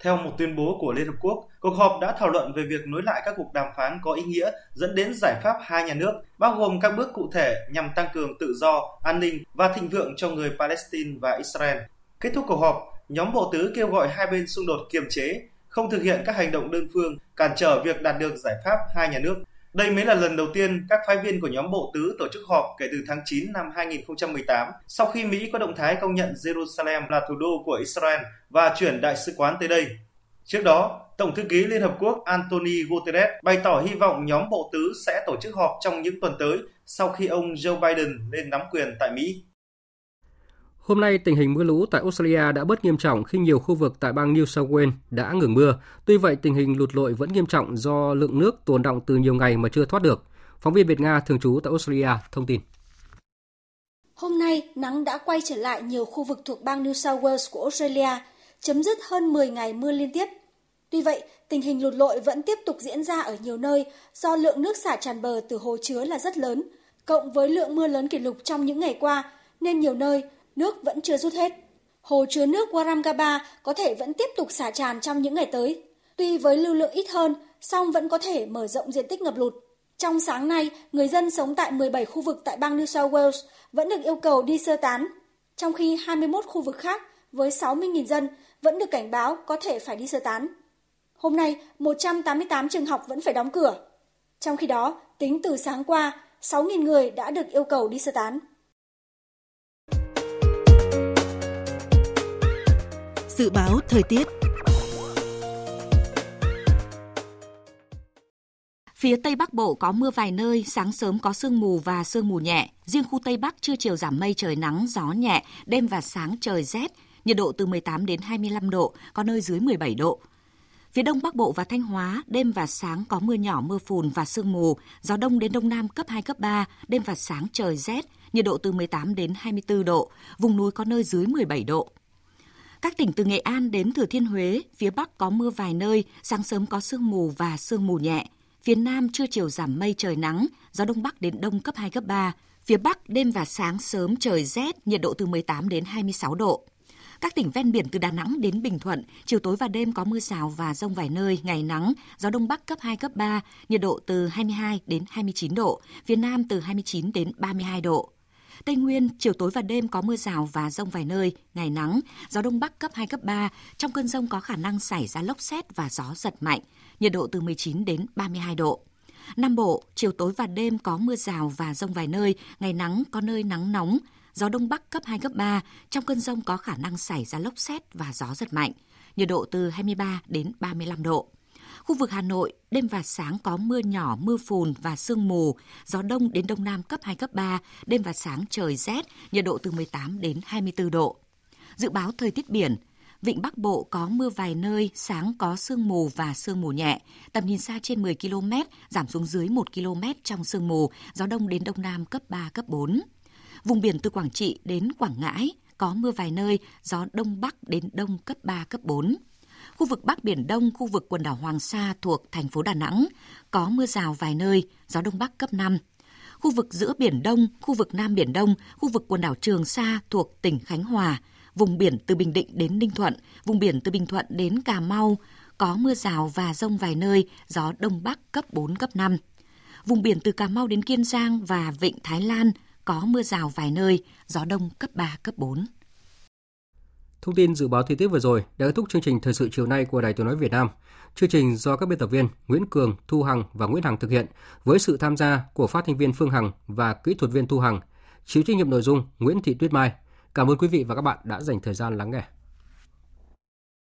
Theo một tuyên bố của Liên Hợp Quốc, cuộc họp đã thảo luận về việc nối lại các cuộc đàm phán có ý nghĩa dẫn đến giải pháp hai nhà nước, bao gồm các bước cụ thể nhằm tăng cường tự do, an ninh và thịnh vượng cho người Palestine và Israel. Kết thúc cuộc họp, nhóm bộ tứ kêu gọi hai bên xung đột kiềm chế, không thực hiện các hành động đơn phương, cản trở việc đạt được giải pháp hai nhà nước. Đây mới là lần đầu tiên các phái viên của nhóm bộ tứ tổ chức họp kể từ tháng chín năm hai không một tám, sau khi Mỹ có động thái công nhận Jerusalem là thủ đô của Israel và chuyển đại sứ quán tới đây. Trước đó, Tổng thư ký Liên Hợp Quốc Antonio Guterres bày tỏ hy vọng nhóm bộ tứ sẽ tổ chức họp trong những tuần tới sau khi ông Joe Biden lên nắm quyền tại Mỹ. Hôm nay, tình hình mưa lũ tại Australia đã bớt nghiêm trọng khi nhiều khu vực tại bang New South Wales đã ngừng mưa. Tuy vậy, tình hình lụt lội vẫn nghiêm trọng do lượng nước tồn đọng từ nhiều ngày mà chưa thoát được. Phóng viên Việt Nga thường trú tại Australia thông tin. Hôm nay, nắng đã quay trở lại nhiều khu vực thuộc bang New South Wales của Australia, chấm dứt hơn mười ngày mưa liên tiếp. Tuy vậy, tình hình lụt lội vẫn tiếp tục diễn ra ở nhiều nơi do lượng nước xả tràn bờ từ hồ chứa là rất lớn, cộng với lượng mưa lớn kỷ lục trong những ngày qua, nên nhiều nơi nước vẫn chưa rút hết. Hồ chứa nước Warramgaba có thể vẫn tiếp tục xả tràn trong những ngày tới. Tuy với lưu lượng ít hơn, song vẫn có thể mở rộng diện tích ngập lụt. Trong sáng nay, người dân sống tại mười bảy khu vực tại bang New South Wales vẫn được yêu cầu đi sơ tán, trong khi hai mươi mốt khu vực khác với sáu mươi nghìn dân vẫn được cảnh báo có thể phải đi sơ tán. Hôm nay, một trăm tám mươi tám trường học vẫn phải đóng cửa. Trong khi đó, tính từ sáng qua, sáu nghìn người đã được yêu cầu đi sơ tán. Dự báo thời tiết. Phía Tây Bắc Bộ có mưa vài nơi, sáng sớm có sương mù và sương mù nhẹ. Riêng khu Tây Bắc trưa chiều giảm mây trời nắng, gió nhẹ, đêm và sáng trời rét, nhiệt độ từ mười tám đến hai mươi lăm độ, có nơi dưới mười bảy độ. Phía Đông Bắc Bộ và Thanh Hóa, đêm và sáng có mưa nhỏ, mưa phùn và sương mù, gió Đông đến Đông Nam cấp hai, cấp ba, đêm và sáng trời rét, nhiệt độ từ mười tám đến hai mươi tư độ, vùng núi có nơi dưới mười bảy độ. Các tỉnh từ Nghệ An đến Thừa Thiên Huế, phía Bắc có mưa vài nơi, sáng sớm có sương mù và sương mù nhẹ. Phía Nam trưa chiều giảm mây trời nắng, gió Đông Bắc đến Đông cấp hai, cấp ba. Phía Bắc đêm và sáng sớm trời rét, nhiệt độ từ mười tám đến hai mươi sáu độ. Các tỉnh ven biển từ Đà Nẵng đến Bình Thuận, chiều tối và đêm có mưa rào và dông vài nơi, ngày nắng, gió Đông Bắc cấp hai, cấp ba, nhiệt độ từ hai mươi hai đến hai mươi chín độ, phía Nam từ hai mươi chín đến ba mươi hai độ. Tây Nguyên, chiều tối và đêm có mưa rào và dông vài nơi, ngày nắng, gió Đông Bắc cấp hai, cấp ba, trong cơn dông có khả năng xảy ra lốc sét và gió giật mạnh, nhiệt độ từ mười chín đến ba mươi hai độ. Nam Bộ, chiều tối và đêm có mưa rào và dông vài nơi, ngày nắng, có nơi nắng nóng, gió Đông Bắc cấp hai, cấp ba, trong cơn dông có khả năng xảy ra lốc sét và gió giật mạnh, nhiệt độ từ hai mươi ba đến ba mươi lăm độ. Khu vực Hà Nội, đêm và sáng có mưa nhỏ, mưa phùn và sương mù, gió Đông đến Đông Nam cấp hai, cấp ba, đêm và sáng trời rét, nhiệt độ từ mười tám đến hai mươi tư độ. Dự báo thời tiết biển, Vịnh Bắc Bộ có mưa vài nơi, sáng có sương mù và sương mù nhẹ, tầm nhìn xa trên mười ki lô mét, giảm xuống dưới một ki lô mét trong sương mù, gió Đông đến Đông Nam cấp ba, cấp bốn. Vùng biển từ Quảng Trị đến Quảng Ngãi có mưa vài nơi, gió Đông Bắc đến Đông cấp ba, cấp bốn. Khu vực Bắc Biển Đông, khu vực quần đảo Hoàng Sa thuộc thành phố Đà Nẵng có mưa rào vài nơi, gió Đông Bắc cấp năm. Khu vực giữa Biển Đông, khu vực Nam Biển Đông, khu vực quần đảo Trường Sa thuộc tỉnh Khánh Hòa, vùng biển từ Bình Định đến Ninh Thuận, vùng biển từ Bình Thuận đến Cà Mau có mưa rào và dông vài nơi, gió Đông Bắc cấp bốn, cấp năm. Vùng biển từ Cà Mau đến Kiên Giang và Vịnh Thái Lan có mưa rào vài nơi, gió Đông cấp ba, cấp bốn. Thông tin dự báo thời tiết vừa rồi đã kết thúc chương trình Thời sự chiều nay của Đài Tiếng nói Việt Nam. Chương trình do các biên tập viên Nguyễn Cường, Thu Hằng và Nguyễn Hằng thực hiện với sự tham gia của phát thanh viên Phương Hằng và kỹ thuật viên Thu Hằng. Chịu trách nhiệm nội dung Nguyễn Thị Tuyết Mai. Cảm ơn quý vị và các bạn đã dành thời gian lắng nghe.